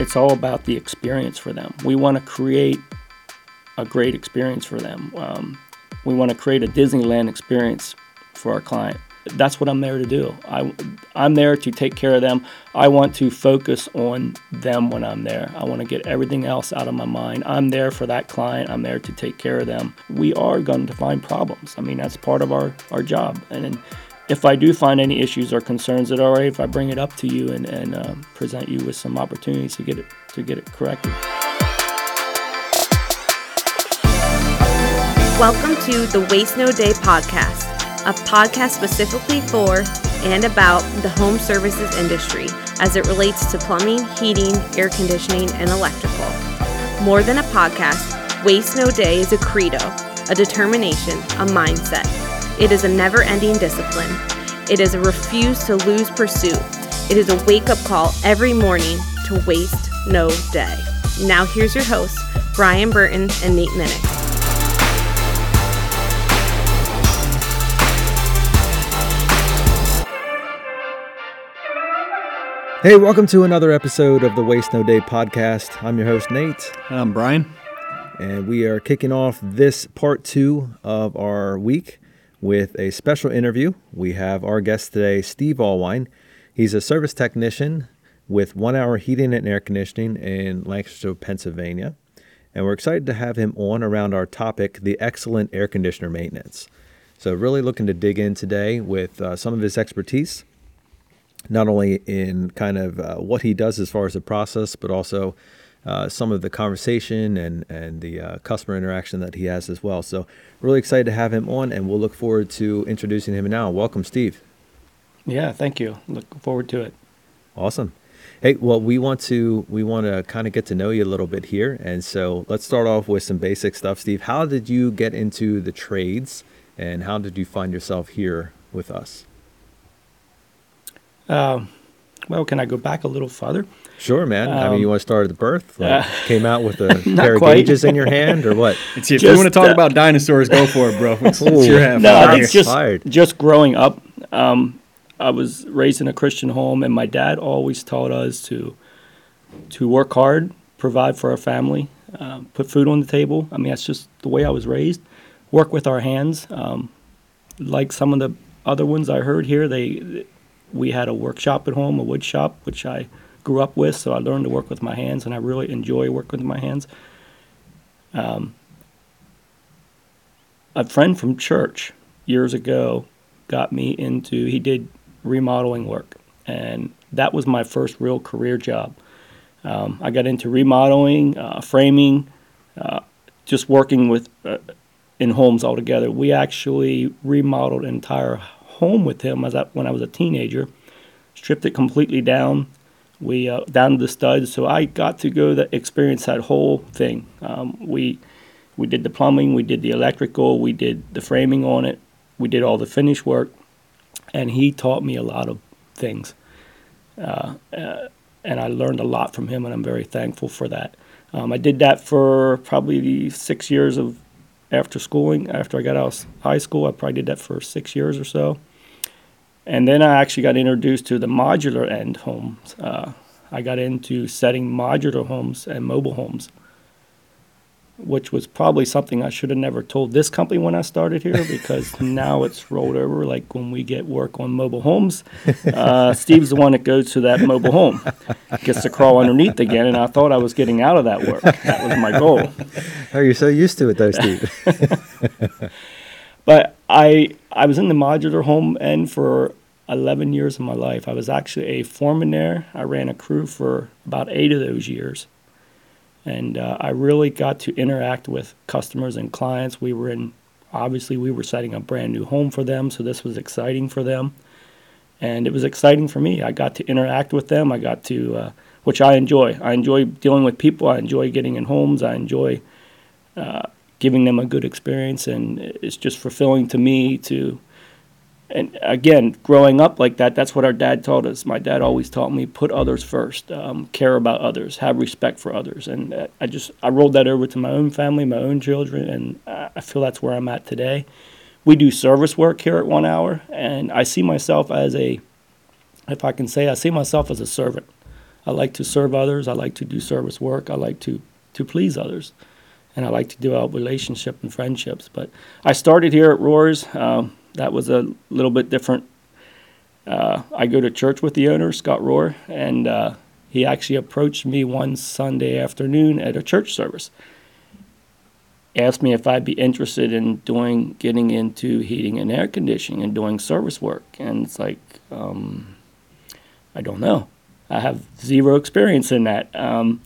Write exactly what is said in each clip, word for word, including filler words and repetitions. it's all about the experience for them. We want to create a great experience for them. Um, we want to create a Disneyland experience for our client. That's what I'm there to do. I, I'm there to take care of them. I want to focus on them when I'm there. I want to get everything else out of my mind. I'm there for that client. I'm there to take care of them. We are going to find problems. I mean, that's part of our, our job. And, and if I do find any issues or concerns, that all right, if I bring it up to you and, and uh, present you with some opportunities to get it, to get it corrected. Welcome to the Waste No Day podcast, a podcast specifically for and about the home services industry as it relates to plumbing, heating, air conditioning, and electrical. More than a podcast, Waste No Day is a credo, a determination, a mindset. It is a never-ending discipline. It is a refuse to lose pursuit. It is a wake-up call every morning to waste no day. Now here's your hosts, Brian Burton and Nate Minnick. Hey, welcome to another episode of the Waste No Day podcast. I'm your host, Nate. I'm Brian. And we are kicking off this part two of our week with a special interview. We have our guest today, Steve Allwine. He's a service technician with One Hour Heating and Air Conditioning in Lancaster, Pennsylvania. And we're excited to have him on around our topic, the excellent air conditioner maintenance. So really looking to dig in today with uh, some of his expertise, not only in kind of uh, what he does as far as the process, but also uh, some of the conversation and, and the uh, customer interaction that he has as well. So really excited to have him on, and we'll look forward to introducing him now. Welcome, Steve. Yeah, thank you. Looking forward to it. Awesome. Hey, well, we want to we want to kind of get to know you a little bit here. And so let's start off with some basic stuff, Steve. How did you get into the trades, and how did you find yourself here with us? Um, well, can I go back a little farther? Sure, man. Um, I mean, you want to start at the birth? Like, uh, came out with a pair of gauges in your hand, or what? It's, if just, you want to talk uh, about dinosaurs, go for it, bro. It's, it's your half. No, it's just, just growing up. Um, I was raised in a Christian home, and my dad always taught us to to work hard, provide for our family, uh, put food on the table. I mean, that's just the way I was raised. Work with our hands. Um, like some of the other ones I heard here, they. they We had a workshop at home, a wood shop, which I grew up with, so I learned to work with my hands, and I really enjoy working with my hands. Um, a friend from church years ago got me into, he did remodeling work, and that was my first real career job. Um, I got into remodeling, uh, framing, uh, just working with uh, in homes altogether. We actually remodeled an entire house. Home with him as I, when I was a teenager, stripped it completely down, we uh, down to the studs. So I got to go to experience that whole thing. Um, we we did the plumbing, we did the electrical, we did the framing on it, we did all the finish work, and he taught me a lot of things, uh, uh, and I learned a lot from him, and I'm very thankful for that. Um, I did that for probably six years of after schooling. After I got out of high school, I probably did that for six years or so. And then I actually got introduced to the modular end homes. Uh, I got into setting modular homes and mobile homes, which was probably something I should have never told this company when I started here, because now it's rolled over. Like when we get work on mobile homes, uh, Steve's the one that goes to that mobile home, gets to crawl underneath again, and I thought I was getting out of that work. That was my goal. Oh, you're so used to it though, Steve. But I I was in the modular home end for eleven years of my life. I was actually a foreman there. I ran a crew for about eight of those years. And uh, I really got to interact with customers and clients. We were in, obviously, we were setting a brand new home for them, so this was exciting for them. And it was exciting for me. I got to interact with them. I got to, uh, which I enjoy. I enjoy dealing with people. I enjoy getting in homes. I enjoy uh giving them a good experience, and it's just fulfilling to me to, and again, growing up like that, that's what our dad taught us. My dad always taught me, put others first, um, care about others, have respect for others. And I just, I rolled that over to my own family, my own children, and I feel that's where I'm at today. We do service work here at One Hour, and I see myself as a, if I can say, I see myself as a servant. I like to serve others. I like to do service work. I like to, to please others. And I like to develop relationships and friendships. But I started here at Rohr's. Um, that was a little bit different. Uh, I go to church with the owner, Scott Rohr, and uh, he actually approached me one Sunday afternoon at a church service. Asked me if I'd be interested in doing, getting into heating and air conditioning and doing service work. And it's like, um, I don't know. I have zero experience in that. Um,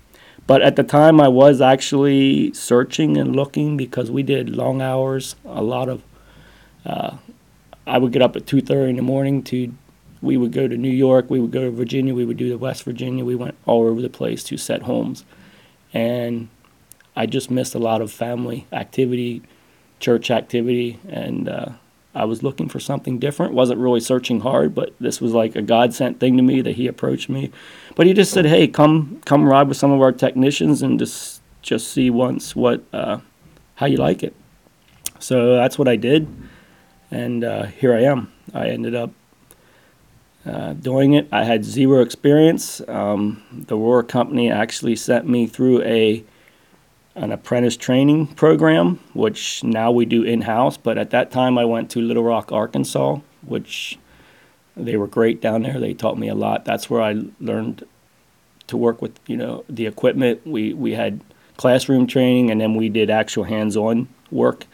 but at the time, I was actually searching and looking because we did long hours, a lot of, uh, I would get up at two thirty in the morning to, we would go to New York, we would go to Virginia, we would do the West Virginia, we went all over the place to set homes. And I just missed a lot of family activity, church activity, and uh, I was looking for something different. Wasn't really searching hard, but this was like a God-sent thing to me that he approached me. But he just said, hey, come come ride with some of our technicians and just just see once what uh, how you like it. So that's what I did, and uh, here I am. I ended up Uh, doing it. I had zero experience. Um, the Rohr company actually sent me through a an apprentice training program, which now we do in-house. But at that time, I went to Little Rock, Arkansas, which they were great down there. They taught me a lot. That's where I learned to work with, you know, the equipment. We we had classroom training, and then we did actual hands-on work.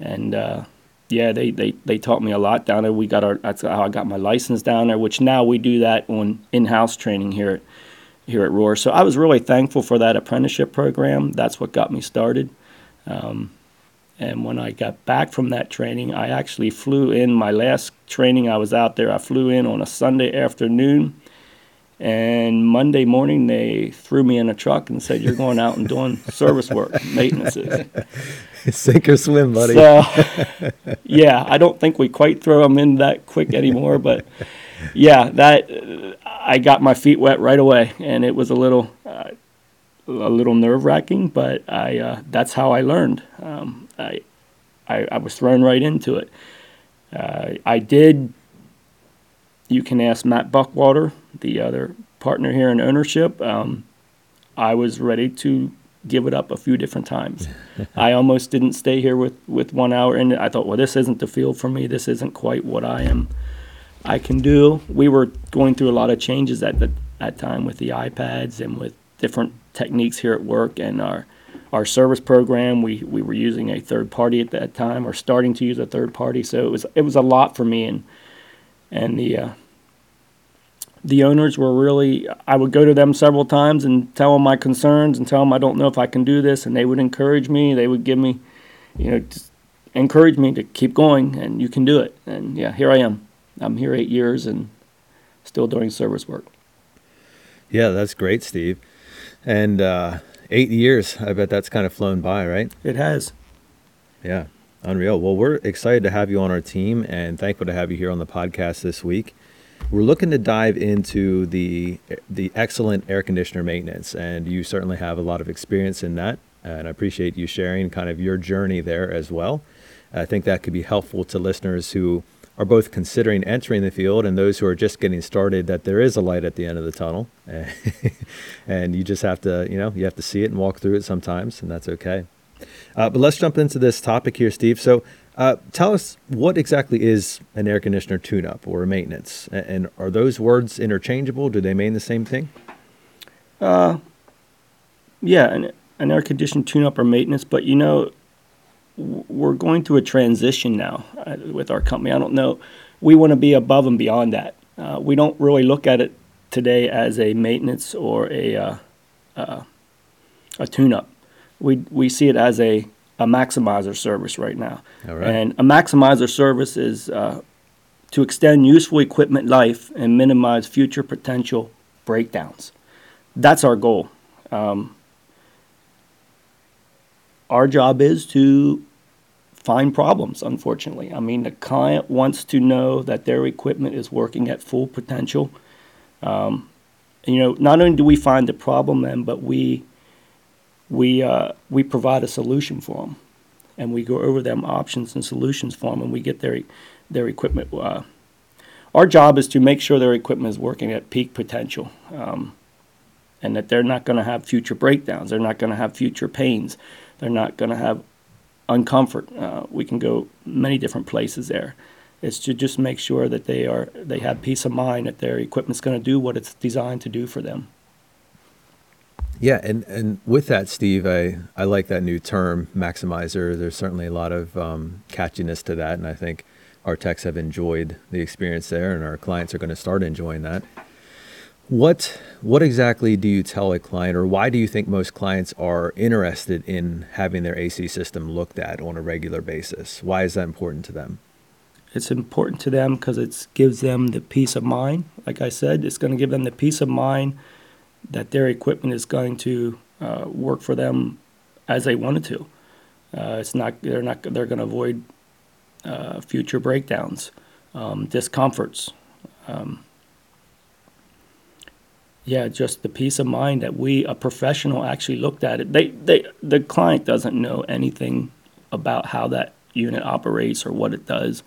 And uh, Yeah, they, they, they taught me a lot down there. We got our that's how I got my license down there, which now we do that on in-house training here, here at Rohr. So I was really thankful for that apprenticeship program. That's what got me started. Um, and when I got back from that training, I actually flew in. My last training I was out there, I flew in on a Sunday afternoon. And Monday morning, they threw me in a truck and said, you're going out and doing service work, maintenances. Sink or swim, buddy. So, yeah, I don't think we quite throw them in that quick anymore. But, yeah, that I got my feet wet right away. And it was a little uh, a little nerve-wracking, but I uh, that's how I learned. Um, I, I, I was thrown right into it. Uh, I did. You can ask Matt Buckwalter, the other partner here in ownership. Um, I was ready to give it up a few different times. I almost didn't stay here with, with one hour in it. I thought, well, this isn't the field for me. This isn't quite what I am. I can do. We were going through a lot of changes at the at time with the iPads and with different techniques here at work and our our service program. We we were using a third party at that time, or starting to use a third party. So it was it was a lot for me. And And the uh, the owners were really, I would go to them several times and tell them my concerns and tell them I don't know if I can do this. And they would encourage me. They would give me, you know, just encourage me to keep going and you can do it. And, yeah, here I am. I'm here eight years and still doing service work. Yeah, that's great, Steve. And uh, eight years, I bet that's kind of flown by, right? It has. Yeah. Unreal. Well, we're excited to have you on our team and thankful to have you here on the podcast this week. We're looking to dive into the the excellent air conditioner maintenance, and you certainly have a lot of experience in that, and I appreciate you sharing kind of your journey there as well. I think that could be helpful to listeners who are both considering entering the field and those who are just getting started, that there is a light at the end of the tunnel, and you just have to, you know, you have to see it and walk through it sometimes, and that's okay. Uh, but let's jump into this topic here, Steve. So uh, tell us, what exactly is an air conditioner tune-up or maintenance? And, and are those words interchangeable? Do they mean the same thing? Uh, yeah, an, an air conditioner tune-up or maintenance. But, you know, we're going through a transition now uh, with our company. I don't know. We want to be above and beyond that. Uh, we don't really look at it today as a maintenance or a, uh, uh, a tune-up. We we see it as a, a maximizer service right now. All right. And a maximizer service is uh, to extend useful equipment life and minimize future potential breakdowns. That's our goal. Um, our job is to find problems, unfortunately. I mean, the client wants to know that their equipment is working at full potential. Um, and, you know, not only do we find the problem then, but we... We uh, we provide a solution for them, and we go over them options and solutions for them, and we get their their equipment. Uh, our job is to make sure their equipment is working at peak potential. Um, and that they're not going to have future breakdowns. They're not going to have future pains. They're not going to have uncomfort. Uh, we can go many different places there. It's to just make sure that they are they have peace of mind that their equipment's going to do what it's designed to do for them. Yeah, and, and with that, Steve, I, I like that new term, maximizer. There's certainly a lot of um, catchiness to that, and I think our techs have enjoyed the experience there, and our clients are going to start enjoying that. What what exactly do you tell a client, or why do you think most clients are interested in having their A C system looked at on a regular basis? Why is that important to them? It's important to them because it gives them the peace of mind. Like I said, it's going to give them the peace of mind that their equipment is going to uh, work for them as they want it to. Uh, it's not they're not they're going to avoid uh, future breakdowns, um, discomforts. Um, yeah, just the peace of mind that we a professional actually looked at it. They they the client doesn't know anything about how that unit operates or what it does,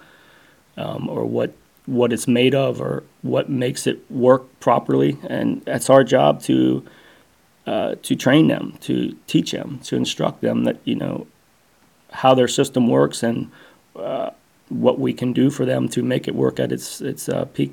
um, or what. what it's made of or what makes it work properly. And that's our job to uh, to train them, to teach them, to instruct them that, you know, how their system works and uh, what we can do for them to make it work at its its uh, peak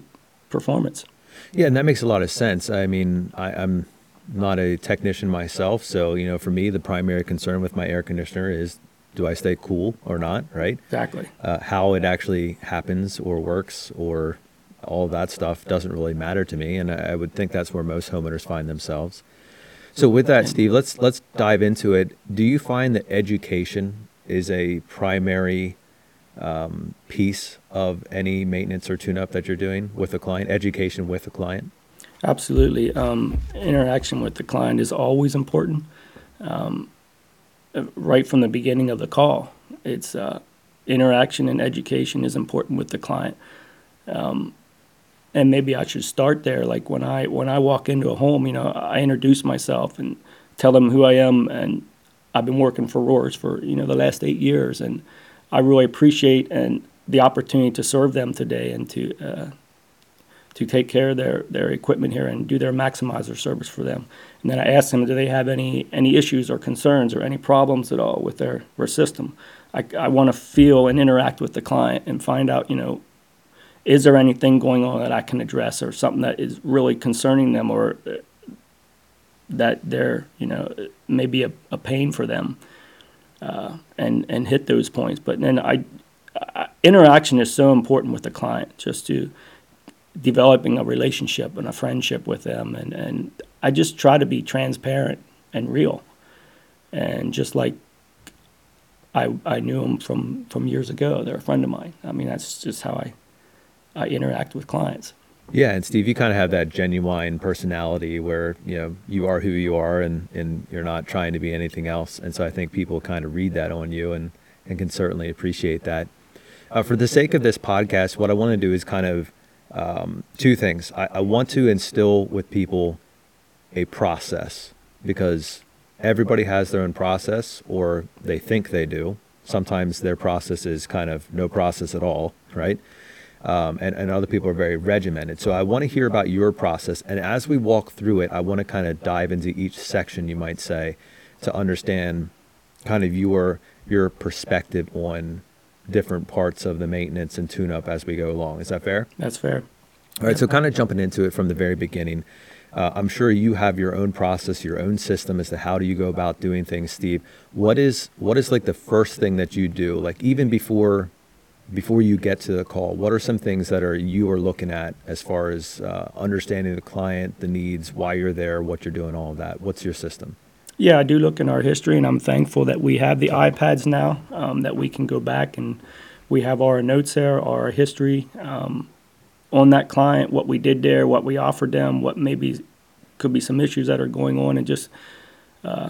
performance. Yeah, and that makes a lot of sense. I mean, I, I'm not a technician myself, so, you know, for me, the primary concern with my air conditioner is, do I stay cool or not, right? Exactly. Uh, how it actually happens or works or all that stuff doesn't really matter to me, and I, I would think that's where most homeowners find themselves. So with that, Steve, let's let's dive into it. Do you find that education is a primary um, piece of any maintenance or tune-up that you're doing with a client, education with a client? Absolutely. Um, interaction with the client is always important. Um Right from the beginning of the call, it's uh, interaction and education is important with the client, um, and maybe I should start there. Like when I when I walk into a home, you know, I introduce myself and tell them who I am, and I've been working for Rohr's for you know the last eight years, and I really appreciate and the opportunity to serve them today and to uh, to take care of their their equipment here and do their maximizer service for them. And then I ask them, do they have any, any issues or concerns or any problems at all with their, their system? I, I want to feel and interact with the client and find out, you know, is there anything going on that I can address or something that is really concerning them or that they're, you know, maybe a, a pain for them uh, and, and hit those points. But then I, I, interaction is so important with the client just to developing a relationship and a friendship with them. And, and I just try to be transparent and real. And just like I I knew them from, from years ago, they're a friend of mine. I mean, that's just how I, I interact with clients. Yeah, and Steve, you kind of have that genuine personality where, you know, you are who you are and, and you're not trying to be anything else. And so I think people kind of read that on you and, and can certainly appreciate that. Uh, for the sake of this podcast, what I want to do is kind of Um, two things. I, I want to instill with people a process because everybody has their own process or they think they do. Sometimes their process is kind of no process at all, right? Um, and, and other people are very regimented. So I want to hear about your process. And as we walk through it, I want to kind of dive into each section, you might say, to understand kind of your, your perspective on different parts of the maintenance and tune-up as we go along. Is that fair? That's fair. All right, so kind of jumping into it from the very beginning, uh, I'm sure you have your own process, your own system as to how do you go about doing things, Steve. What is what is like the first thing that you do, like even before before you get to the call? What are some things that are you are looking at as far as uh, understanding the client, the needs, why you're there, what you're doing, all of that? What's your system? Yeah, I do look in our history, and I'm thankful that we have the iPads now um, that we can go back and we have our notes there, our history um, on that client, what we did there, what we offered them, what maybe could be some issues that are going on, and just uh,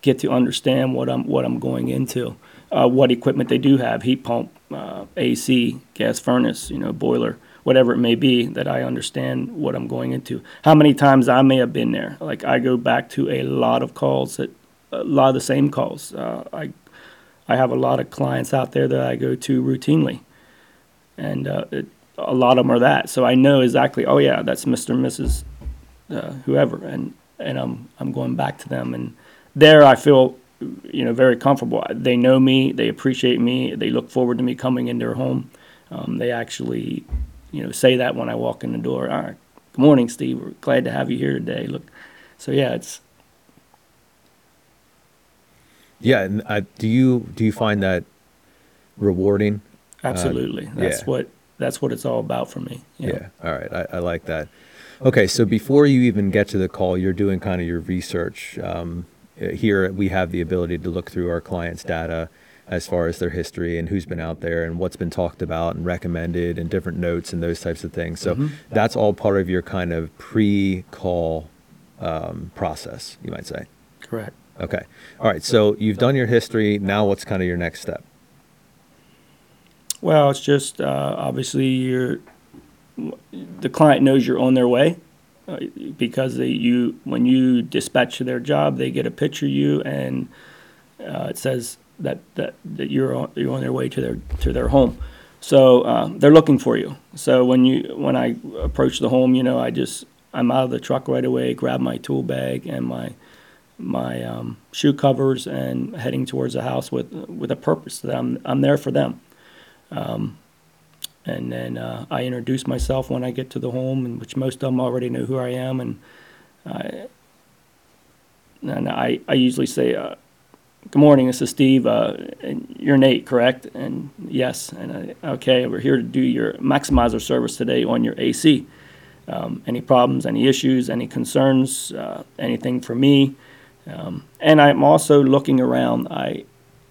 get to understand what I'm what I'm going into, uh, what equipment they do have, heat pump, uh, A C, gas furnace, you know, boiler, whatever it may be, that I understand what I'm going into. How many times I may have been there. Like I go back to a lot of calls, that, a lot of the same calls. Uh, I I have a lot of clients out there that I go to routinely. And uh, it, a lot of them are that. So I know exactly, oh yeah, that's Mister and Missus uh, whoever, and and I'm I'm going back to them, and there I feel, you know, very comfortable. They know me, they appreciate me, they look forward to me coming in their home. Um, they actually, you know, say that when I walk in the door. All right, good morning, Steve. We're glad to have you here today. Look, so yeah, it's. Yeah, and I, do you do you find that rewarding? Absolutely. Uh, that's yeah. what that's what it's all about for me. You know? Yeah. All right. I, I like that. Okay. So before you even get to the call, you're doing kind of your research. Um, here we have the ability to look through our clients' data as far as their history and who's been out there and what's been talked about and recommended and different notes and those types of things. So mm-hmm. that's all part of your kind of pre-call um, process, you might say. Correct. Okay. All right. So you've done your history. Now what's kind of your next step? Well, it's just uh, obviously you're, the client knows you're on their way uh, because they, you when you dispatch to their job, they get a picture of you, and uh, it says that, that, that you're on, you're on their way to their to their home. So um, they're looking for you. So when you when I approach the home, you know, I just I'm out of the truck right away, grab my tool bag and my my um, shoe covers, and heading towards the house with with a purpose that I'm I'm there for them. Um, and then uh, I introduce myself when I get to the home, and which most of them already know who I am. And I, and I, I usually say, uh, "Good morning, this is Steve. Uh, and you're Nate, correct?" And yes. And I, okay, we're here to do your maximizer service today on your A C. Um, any problems? Any issues? Any concerns? Uh, anything for me? Um, and I'm also looking around. I.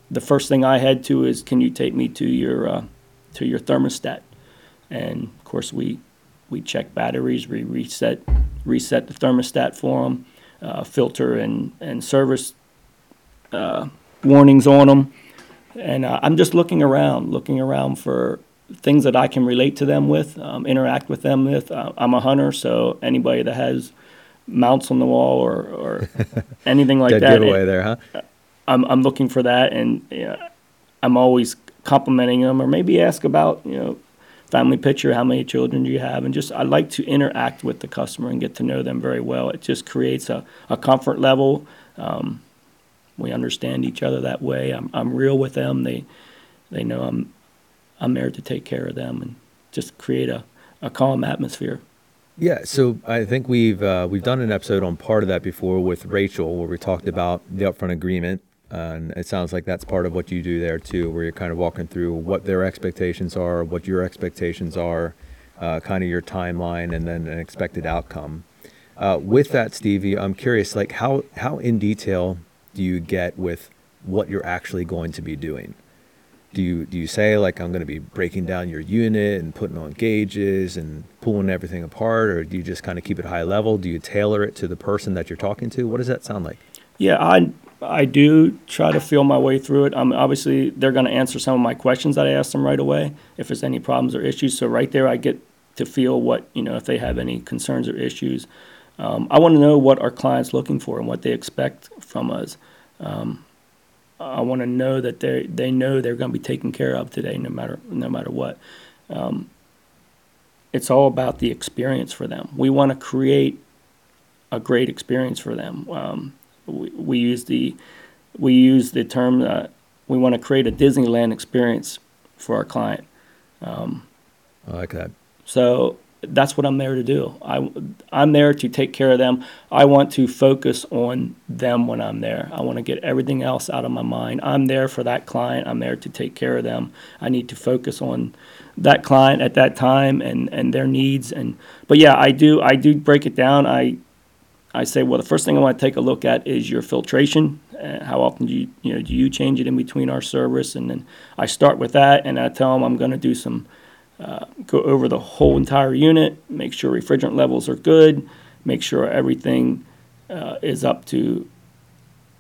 The first thing I head to is, can you take me to your uh, to your thermostat? And of course, we we check batteries, we reset reset the thermostat for them, uh, filter and and service uh, warnings on them. And uh, I'm just looking around, looking around for things that I can relate to them with, um, interact with them with. Uh, I'm a hunter, so anybody that has mounts on the wall or or anything like that. Dead giveaway there, huh? I'm I'm looking for that, and you know, I'm always complimenting them, or maybe ask about, you know, family picture, how many children do you have, and just I like to interact with the customer and get to know them very well. It just creates a, a comfort level. Um, we understand each other that way. I'm I'm real with them. They they know I'm I'm there to take care of them and just create a, a calm atmosphere. Yeah, so I think we've uh, we've done an episode on part of that before with Rachel, where we talked about the upfront agreement. Uh, and it sounds like that's part of what you do there too, where you're kind of walking through what their expectations are, what your expectations are, uh, kind of your timeline, and then an expected outcome. Uh, with that, Stevie, I'm curious, like how, how in detail do you get with what you're actually going to be doing? Do you do you say, like, I'm going to be breaking down your unit and putting on gauges and pulling everything apart, or do you just kind of keep it high level? Do you tailor it to the person that you're talking to? What does that sound like? Yeah, I... I do try to feel my way through it. I'm obviously, they're going to answer some of my questions that I ask them right away, if there's any problems or issues. So right there, I get to feel what, you know, if they have any concerns or issues. Um, I want to know what our client's looking for and what they expect from us. Um, I want to know that they they know they're going to be taken care of today, no matter no matter what. Um, it's all about the experience for them. We want to create a great experience for them. Um, We, we use the we use the term uh, we want to create a Disneyland experience for our client. Um, I like that. So that's what I'm there to do. I, I'm there to take care of them. I want to focus on them when I'm there. I want to get everything else out of my mind. I'm there for that client. I'm there to take care of them. I need to focus on that client at that time and, and their needs. And but yeah, I do I do break it down. I. I say, well, the first thing I want to take a look at is your filtration. Uh, how often do you, you know, do you change it in between our service? And then I start with that, and I tell them I'm going to do some, uh, go over the whole entire unit, make sure refrigerant levels are good, make sure everything uh, is up to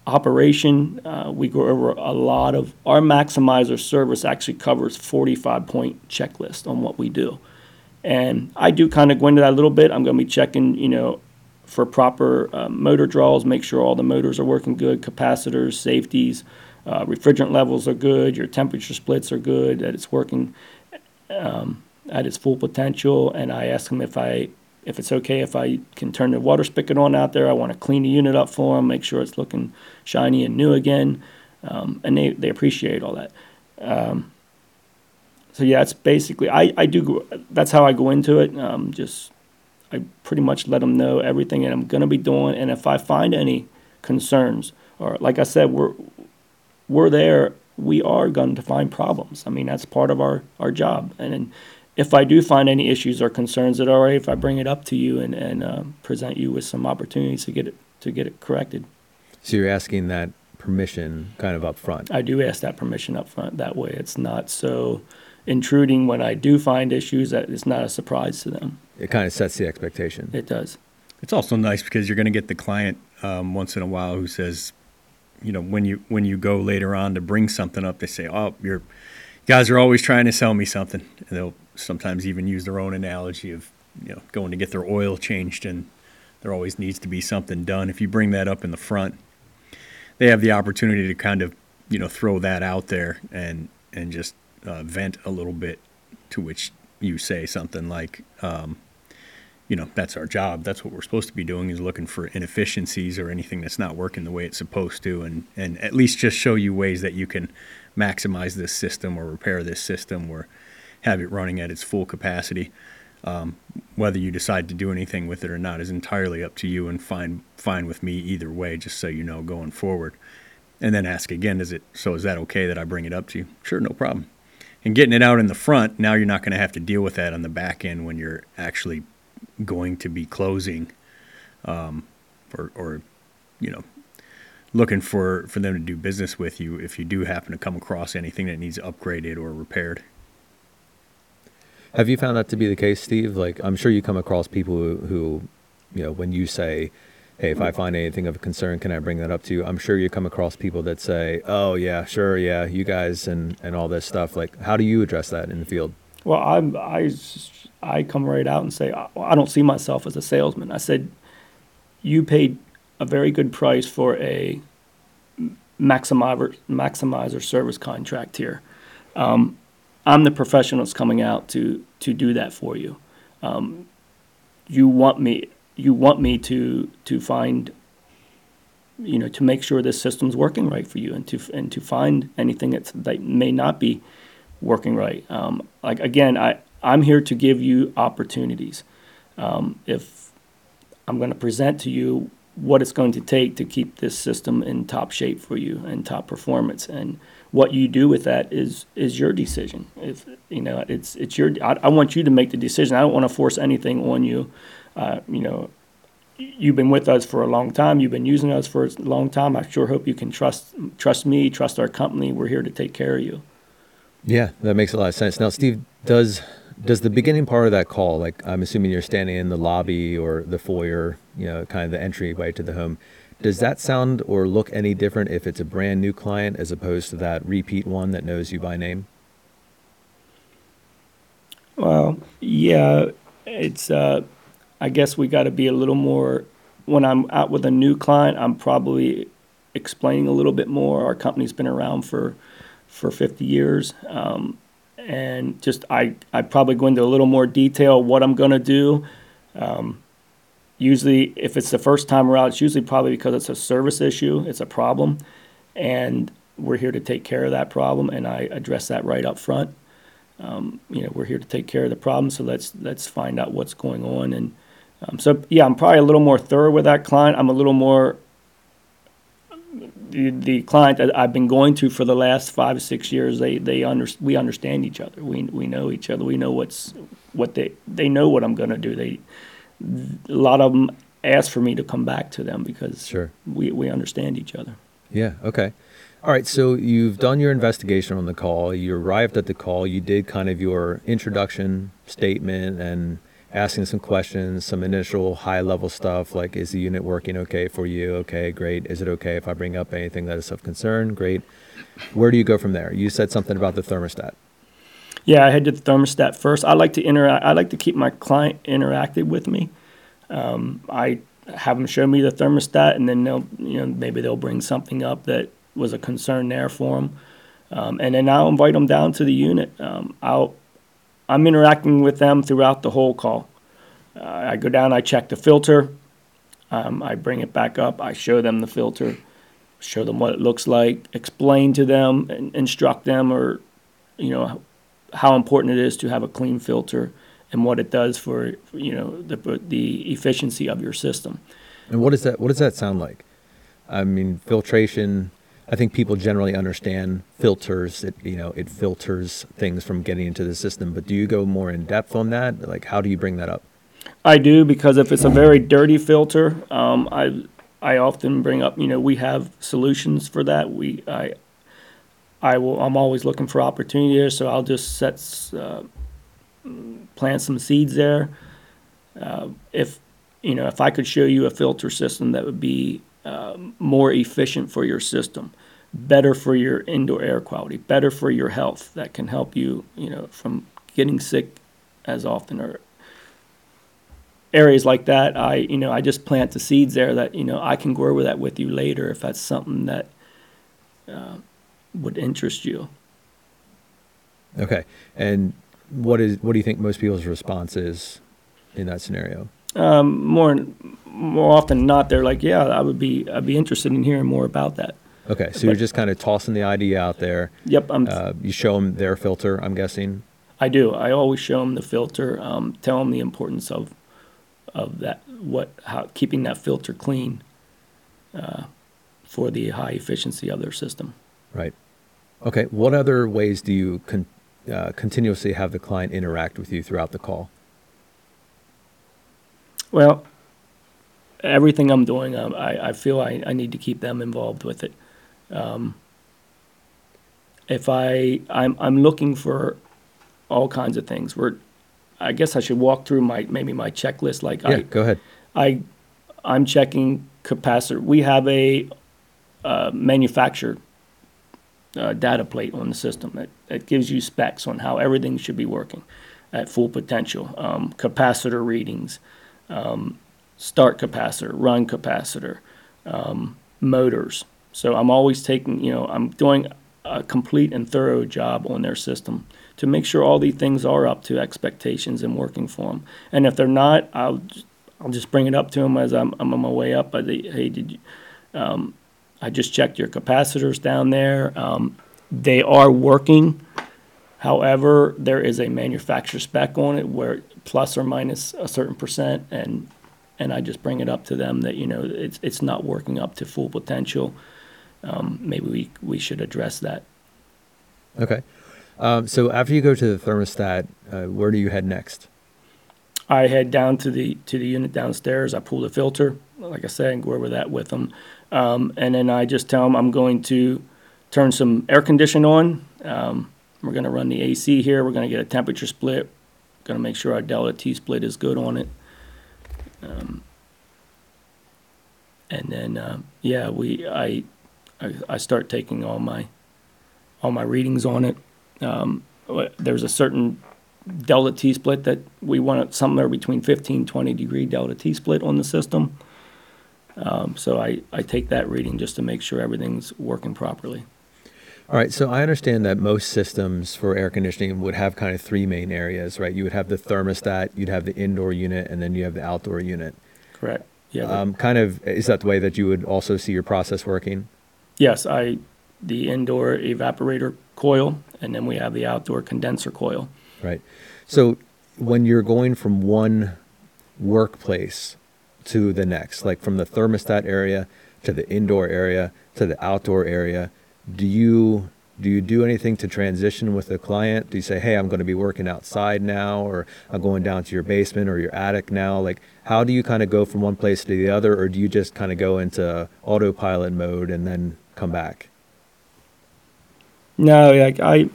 operation. Uh, we go over a lot of, our maximizer service actually covers forty-five point checklist on what we do. And I do kind of go into that a little bit. I'm going to be checking, you know, for proper uh, motor draws, make sure all the motors are working good, capacitors, safeties, uh, refrigerant levels are good, your temperature splits are good, that it's working um, at its full potential. And I ask them if I if it's okay if I can turn the water spigot on out there, I want to clean the unit up for them, make sure it's looking shiny and new again. Um, and they, they appreciate all that. Um, so, yeah, it's basically, I, I do, go, that's how I go into it. Um, just, I pretty much let them know everything that I'm going to be doing. And if I find any concerns, or like I said, we're, we're there, we are going to find problems. I mean, that's part of our, our job. And then if I do find any issues or concerns that are, if I bring it up to you and, and uh, present you with some opportunities to get it, to get it corrected. So you're asking that permission kind of up front. I do ask that permission up front. That way it's not so intruding when I do find issues that it's not a surprise to them. It kind of sets the expectation. It does. It's also nice because you're going to get the client um, once in a while who says, you know, when you when you go later on to bring something up, they say, oh, you're, you guys are always trying to sell me something. And they'll sometimes even use their own analogy of, you know, going to get their oil changed and there always needs to be something done. If you bring that up in the front, they have the opportunity to kind of, you know, throw that out there and and just uh, vent a little bit, to which you say something like, um, you know, that's our job. That's what we're supposed to be doing, is looking for inefficiencies or anything that's not working the way it's supposed to, and, and at least just show you ways that you can maximize this system or repair this system or have it running at its full capacity. Um, whether you decide to do anything with it or not is entirely up to you, and fine, fine with me either way, just so you know going forward. And then ask again, is it, so is that okay that I bring it up to you? Sure, no problem. And getting it out in the front, now you're not going to have to deal with that on the back end when you're actually going to be closing um, or, or, you know, looking for, for them to do business with you if you do happen to come across anything that needs upgraded or repaired. Have you found that to be the case, Steve? Like, I'm sure you come across people who, who, you know, when you say, hey, if I find anything of concern, can I bring that up to you? I'm sure you come across people that say, oh, yeah, sure, yeah, you guys and, and all this stuff. Like, how do you address that in the field? Well, I'm, I, I come right out and say, I don't see myself as a salesman. I said, you paid a very good price for a maximizer, maximizer service contract here. Um, I'm the professional that's coming out to, to do that for you. Um, you want me, you want me to to find, you know, to make sure this system's working right for you, and to and to find anything that's, that may not be working right. Um, like again, I I'm here to give you opportunities. Um, if I'm going to present to you what it's going to take to keep this system in top shape for you and top performance, and what you do with that is is your decision. If you know, it's it's your. I, I want you to make the decision. I don't want to force anything on you. Uh, you know, you've been with us for a long time. You've been using us for a long time. I sure hope you can trust trust me, trust our company. We're here to take care of you. Yeah, that makes a lot of sense. Now, Steve, does does the beginning part of that call, like I'm assuming you're standing in the lobby or the foyer, you know, kind of the entryway to the home. Does that sound or look any different if it's a brand new client as opposed to that repeat one that knows you by name? Well, yeah, it's, uh, I guess we got to be a little more, when I'm out with a new client, I'm probably explaining a little bit more. Our company's been around for, for fifty years. Um, and just, I, I probably go into a little more detail what I'm going to do. Um, Usually, if it's the first time we're out, it's usually probably because it's a service issue, it's a problem, and we're here to take care of that problem, and I address that right up front. Um, you know, we're here to take care of the problem, so let's let's find out what's going on. And um, so, yeah, I'm probably a little more thorough with that client. I'm a little more the, the client that I've been going to for the last five or six years. They they under, we understand each other. We we know each other. We know what's what they they know what I'm going to do. They A lot of them ask for me to come back to them because sure. we, we understand each other. Yeah, okay. All right, so you've done your investigation on the call. You arrived at the call. You did kind of your introduction statement and asking some questions, some initial high-level stuff like, is the unit working okay for you? Okay, great. Is it okay if I bring up anything that is of concern? Great. Where do you go from there? You said something about the thermostat. Yeah, I had to the thermostat first. I like to interact. I like to keep my client interactive with me. Um, I have them show me the thermostat, and then they'll, you know, maybe they'll bring something up that was a concern there for them, um, and then I'll invite them down to the unit. Um, I'll, I'm interacting with them throughout the whole call. Uh, I go down, I check the filter. Um, I bring it back up. I show them the filter, show them what it looks like, explain to them, and instruct them, or, you know, how important it is to have a clean filter and what it does for, you know, the the efficiency of your system. And what is that? What does that sound like? I mean, filtration. I think people generally understand filters. It, you know, it filters things from getting into the system. But do you go more in depth on that? Like, how do you bring that up? I do, because if it's a very dirty filter, um, I I often bring up, you know, we have solutions for that. We I I will I'm always looking for opportunity there, so I'll just set uh, plant some seeds there. Uh, if you know, if I could show you a filter system that would be uh, more efficient for your system, better for your indoor air quality, better for your health, that can help you, you know, from getting sick as often, or areas like that, I, you know, I just plant the seeds there that, you know, I can grow with that with you later if that's something that uh, would interest you. Okay. And what is, what do you think most people's response is in that scenario? Um, more, more often than not, they're like, yeah, I would be, I'd be interested in hearing more about that. Okay. So but, you're just kind of tossing the idea out there. Yep. I'm, uh, you show them their filter, I'm guessing. I do. I always show them the filter, um, tell them the importance of of that, what, how keeping that filter clean uh, for the high efficiency of their system. Right. Okay. What other ways do you con- uh, continuously have the client interact with you throughout the call? Well, everything I'm doing, um, I, I feel I, I need to keep them involved with it. Um, if I, I'm, I'm looking for all kinds of things. We're, I guess I should walk through my maybe my checklist. Like, yeah, I, go ahead. I, I'm checking capacitor. We have a uh, manufactured uh, data plate on the system that, that gives you specs on how everything should be working at full potential. Um, capacitor readings, um, start capacitor, run capacitor, um, motors. So I'm always taking, you know, I'm doing a complete and thorough job on their system to make sure all these things are up to expectations and working for them. And if they're not, I'll just, I'll just bring it up to them as I'm, I'm on my way up. I say, hey, did you, um, I just checked your capacitors down there. Um, they are working. However, there is a manufacturer spec on it where plus or minus a certain percent, and and I just bring it up to them that, you know, it's it's not working up to full potential. Um, maybe we we should address that. Okay. Um, so after you go to the thermostat, uh, where do you head next? I head down to the to the unit downstairs. I pull the filter, like I said, and go over that with them. Um, and then I just tell them I'm going to turn some air conditioning on. Um, we're going to run the A C here. We're going to get a temperature split. Going to make sure our delta T split is good on it. Um, and then uh, yeah, we I, I I start taking all my all my readings on it. Um, there's a certain delta T split that we want somewhere between fifteen, twenty degree delta T split on the system. Um, so I, I take that reading just to make sure everything's working properly. All right. So I understand that most systems for air conditioning would have kind of three main areas, right? You would have the thermostat, you'd have the indoor unit, and then you have the outdoor unit. Correct. Yeah. Um, kind of, is that the way that you would also see your process working? Yes. I, the indoor evaporator coil, and then we have the outdoor condenser coil. Right. So when you're going from one workplace to the next, like from the thermostat area to the indoor area to the outdoor area, do you do you do anything to transition with the client? Do you say, hey, I'm going to be working outside now, or I'm going down to your basement or your attic now? Like, how do you kind of go from one place to the other, or do you just kind of go into autopilot mode and then come back? No, like I,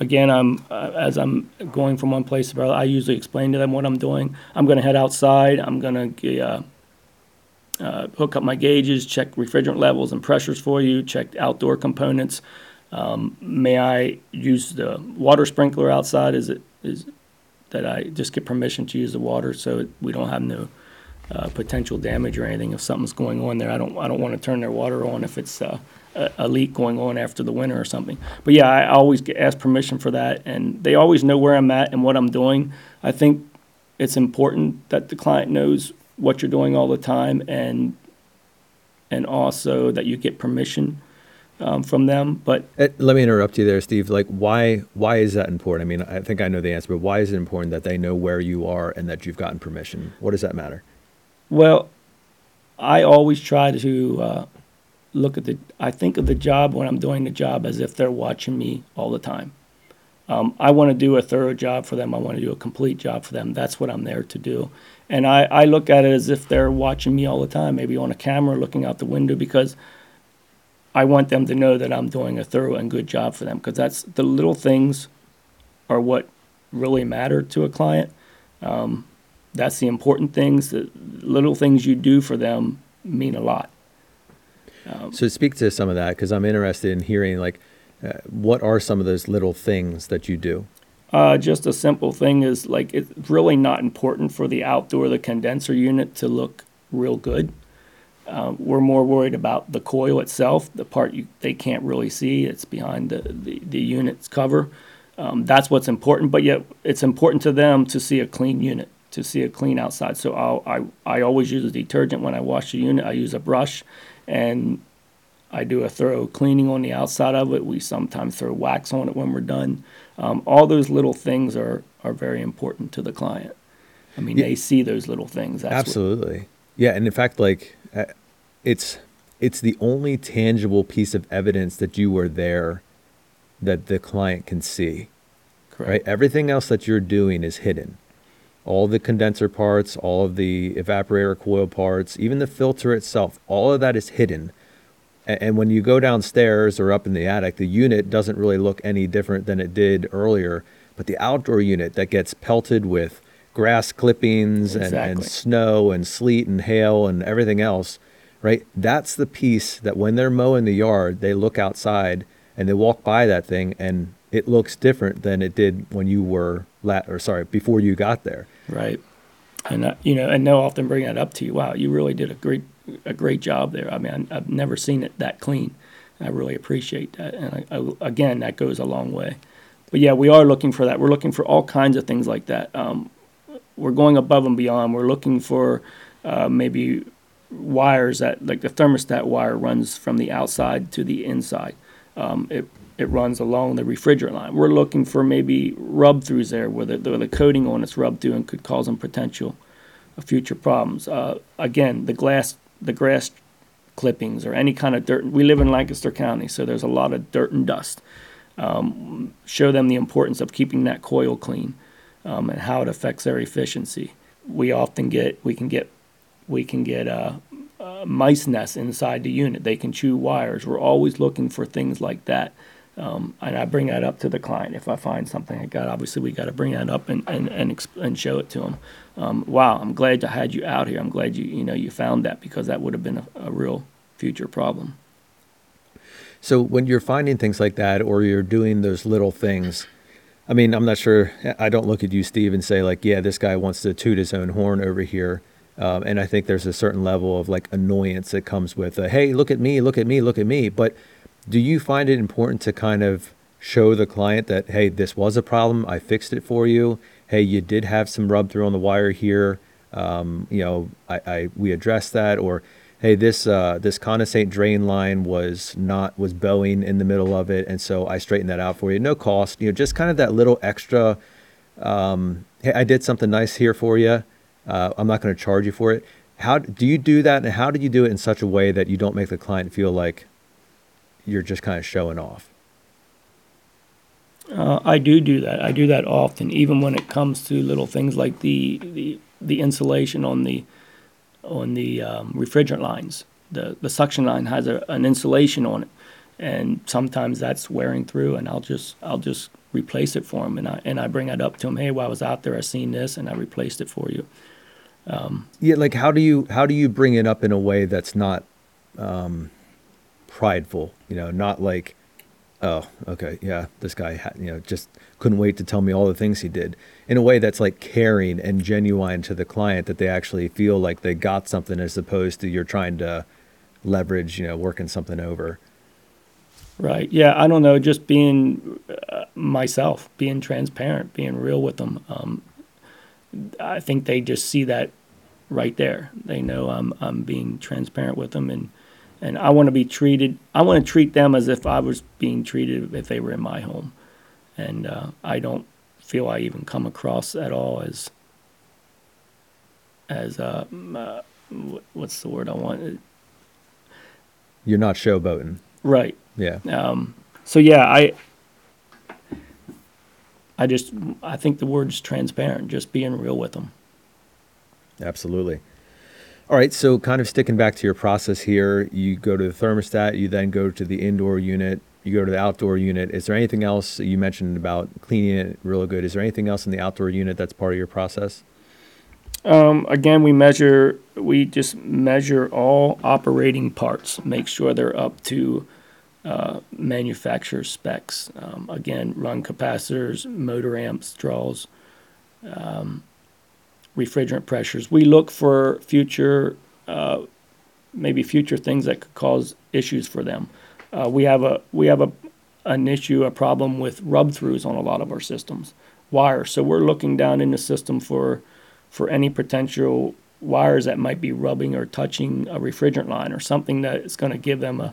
again, I'm uh, as I'm going from one place to another, I usually explain to them what I'm doing. I'm going to head outside. I'm going to uh, uh, hook up my gauges, check refrigerant levels and pressures for you, check outdoor components. Um, may I use the water sprinkler outside? Is it is that I just get permission to use the water so we don't have no uh, potential damage or anything if something's going on there? I don't I don't want to turn their water on if it's. Uh, a leak going on after the winter or something. But yeah, I always ask permission for that, and they always know where I'm at and what I'm doing. I think it's important that the client knows what you're doing all the time, and and also that you get permission um, from them. But let me interrupt you there, Steve. Like, why why is that important? I mean, I think I know the answer, but why is it important that they know where you are and that you've gotten permission? What does that matter? Well, I always try to uh, look at the, I think of the job when I'm doing the job as if they're watching me all the time. Um, I want to do a thorough job for them. I want to do a complete job for them. That's what I'm there to do. And I, I look at it as if they're watching me all the time, maybe on a camera looking out the window, because I want them to know that I'm doing a thorough and good job for them, because that's the little things are what really matter to a client. Um, that's the important things. The little things you do for them mean a lot. Um, so speak to some of that, because I'm interested in hearing, like, Uh, what are some of those little things that you do? Uh, just a simple thing is, like, it's really not important for the outdoor, the condenser unit to look real good. Uh, we're more worried about the coil itself, the part you, they can't really see. It's behind the, the, the unit's cover. Um, that's what's important, but yet it's important to them to see a clean unit, to see a clean outside. So I'll, I, I always use a detergent when I wash the unit. I use a brush, and I do a thorough cleaning on the outside of it. We sometimes throw wax on it when we're done. Um, all those little things are, are very important to the client. I mean, yeah, they see those little things. That's absolutely. What, yeah, and in fact, like, it's it's the only tangible piece of evidence that you were there that the client can see. Correct. Right? Everything else that you're doing is hidden. All the condenser parts, all of the evaporator coil parts, even the filter itself, all of that is hidden. And when you go downstairs or up in the attic, the unit doesn't really look any different than it did earlier. But the outdoor unit that gets pelted with grass clippings, exactly, and, and snow and sleet and hail and everything else, right? That's the piece that when they're mowing the yard, they look outside and they walk by that thing and it looks different than it did when you were, la- or sorry, before you got there. Right. And, uh, you know, and they'll often bring that up to you. Wow, you really did a great a great job there. I mean, I, I've never seen it that clean. I really appreciate that. And I, I, again, that goes a long way. But yeah, we are looking for that. We're looking for all kinds of things like that. Um, we're going above and beyond. We're looking for uh, maybe wires that, like the thermostat wire runs from the outside to the inside. Um, it it runs along the refrigerant line. We're looking for maybe rub-throughs there where the, the, the coating on it's rubbed through and could cause them potential future problems. Uh, again, the glass the grass clippings or any kind of dirt. We live in Lancaster County, so there's a lot of dirt and dust. Um, show them the importance of keeping that coil clean um, and how it affects their efficiency. We often get, we can get, we can get uh, uh, mice nests inside the unit. They can chew wires. We're always looking for things like that. Um, and I bring that up to the client. If I find something I got, obviously we got to bring that up and and and, exp- and show it to them. Um, wow, I'm glad I had you out here. I'm glad you you know you found that, because that would have been a, a real future problem. So when you're finding things like that, or you're doing those little things, I mean, I'm not sure. I don't look at you, Steve, and say like, yeah, this guy wants to toot his own horn over here. Um, and I think there's a certain level of like annoyance that comes with, uh, hey, look at me, look at me, look at me, but. Do you find it important to kind of show the client that, hey, this was a problem, I fixed it for you. Hey, you did have some rub through on the wire here. Um, you know, I, I we addressed that. Or, hey, this uh, this condensate drain line was not was bowing in the middle of it, and so I straightened that out for you, no cost. You know, just kind of that little extra. Um, hey, I did something nice here for you. Uh, I'm not going to charge you for it. How do you do that, and how do you do it in such a way that you don't make the client feel like you're just kind of showing off? Uh, I do do that. I do that often, even when it comes to little things like the the, the insulation on the on the um, refrigerant lines. The the suction line has a, an insulation on it, and sometimes that's wearing through. And I'll just I'll just replace it for them, and I and I bring it up to them. Hey, while I was out there, I seen this, and I replaced it for you. Um, yeah, like how do you how do you bring it up in a way that's not um, prideful, you know, not like, oh, okay, yeah, this guy, ha- you know, just couldn't wait to tell me all the things he did, in a way that's like caring and genuine to the client, that they actually feel like they got something, as opposed to you're trying to leverage, you know, working something over. Right. Yeah. I don't know. Just being uh, myself, being transparent, being real with them. Um, I think they just see that right there. They know I'm I'm being transparent with them, and and I want to be treated. I want to treat them as if I was being treated if they were in my home, and uh, I don't feel I even come across at all as as uh, uh what's the word I want? You're not showboating, right? Yeah. Um. So yeah, I. I just, I think the word is transparent, just being real with them. Absolutely. All right. So kind of sticking back to your process here, you go to the thermostat, you then go to the indoor unit, you go to the outdoor unit. Is there anything else you mentioned about cleaning it real good? Is there anything else in the outdoor unit that's part of your process? Um, again, we measure, we just measure all operating parts, make sure they're up to Uh, manufacturer specs. Um, again, run capacitors, motor amps, draws, um, refrigerant pressures. We look for future, uh, maybe future things that could cause issues for them. Uh, we have a we have a an issue, a problem with rub-throughs on a lot of our systems, wires. So we're looking down in the system for for any potential wires that might be rubbing or touching a refrigerant line or something that is going to give them a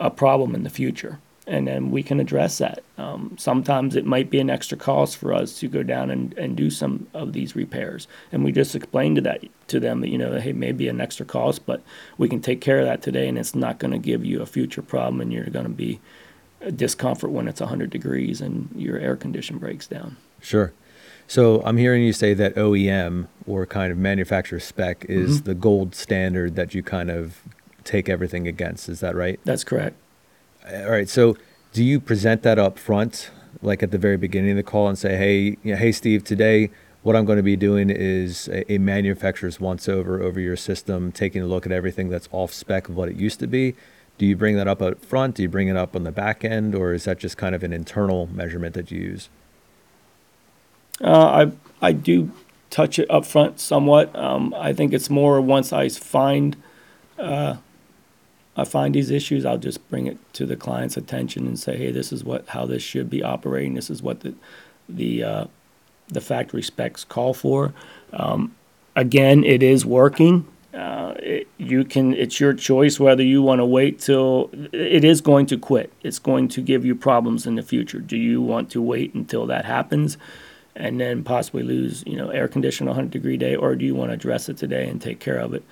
a problem in the future, and then we can address that. Um, sometimes it might be an extra cost for us to go down and, and do some of these repairs, and we just explain to that to them that, you know, hey, maybe an extra cost, but we can take care of that today, and it's not going to give you a future problem, and you're going to be discomfort when it's one hundred degrees and your air condition breaks down. Sure. So I'm hearing you say that O E M, or kind of manufacturer spec, is mm-hmm. the gold standard that you kind of take everything against. Is that right? That's correct. All right. So do you present that up front, like at the very beginning of the call, and say, hey, you know, hey, Steve, today what I'm going to be doing is a, a manufacturer's once over over your system, taking a look at everything that's off spec of what it used to be. Do you bring that up up front? Do you bring it up on the back end? Or is that just kind of an internal measurement that you use? Uh, I, I do touch it up front somewhat. Um, I think it's more once I find, uh, I find these issues, I'll just bring it to the client's attention and say, hey, this is what how this should be operating. This is what the the, uh, the factory specs call for. Um, again, it is working. Uh, it, you can. It's your choice whether you want to wait till it is going to quit. It's going to give you problems in the future. Do you want to wait until that happens and then possibly lose, you know, air conditioning on a one hundred degree day, or do you want to address it today and take care of it?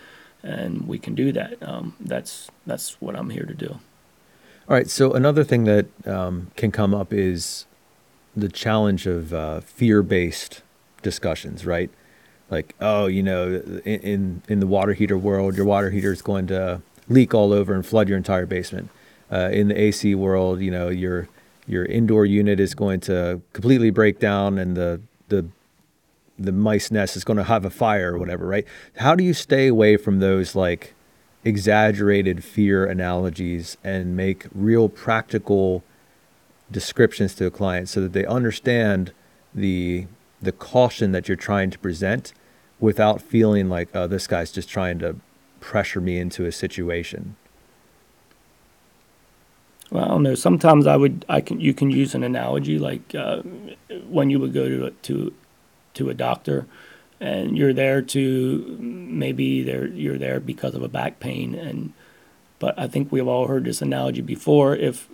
And we can do that. Um, that's that's what I'm here to do. All right. So another thing that um, can come up is the challenge of uh, fear-based discussions, right? Like, oh, you know, in, in in the water heater world, your water heater is going to leak all over and flood your entire basement. Uh, in the A C world, you know, your your indoor unit is going to completely break down, and the the the mice nest is going to have a fire or whatever, right? How do you stay away from those like exaggerated fear analogies and make real practical descriptions to a client so that they understand the the caution that you're trying to present without feeling like, oh, this guy's just trying to pressure me into a situation? Well, I don't know. Sometimes I would, I can, you can use an analogy like uh, when you would go to to to a doctor, and you're there to maybe there you're there because of a back pain, and but I think we've all heard this analogy before. If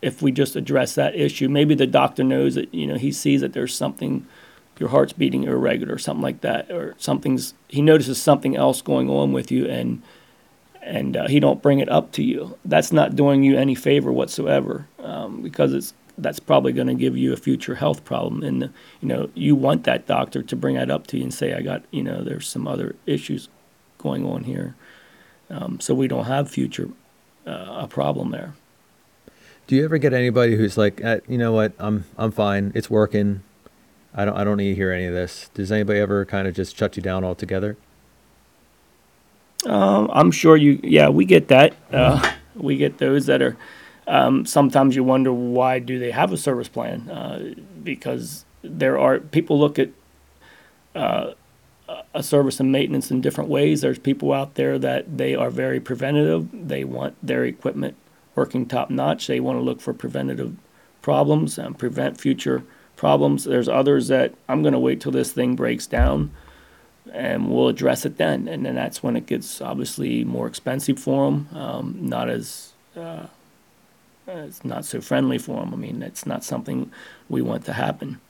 if we just address that issue, maybe the doctor knows that, you know, he sees that there's something, your heart's beating irregular, something like that, or something's he notices something else going on with you, and and uh, he don't bring it up to you. That's not doing you any favor whatsoever, um, because it's. That's probably going to give you a future health problem. And, you know, you want that doctor to bring that up to you and say, I got, you know, there's some other issues going on here. Um, so we don't have future, uh, a problem there. Do you ever get anybody who's like, eh, you know what, I'm, I'm fine. It's working. I don't, I don't need to hear any of this. Does anybody ever kind of just shut you down altogether? Um, I'm sure you, yeah, we get that. Uh, we get those that are, Um, sometimes you wonder why do they have a service plan, uh, because there are people look at uh, a service and maintenance in different ways. There's people out there that they are very preventative. They want their equipment working top notch. They want to look for preventative problems and prevent future problems. There's others that I'm going to wait till this thing breaks down, and we'll address it then. And then that's when it gets obviously more expensive for them, um, not as uh, it's not so friendly for them. I mean, it's not something we want to happen.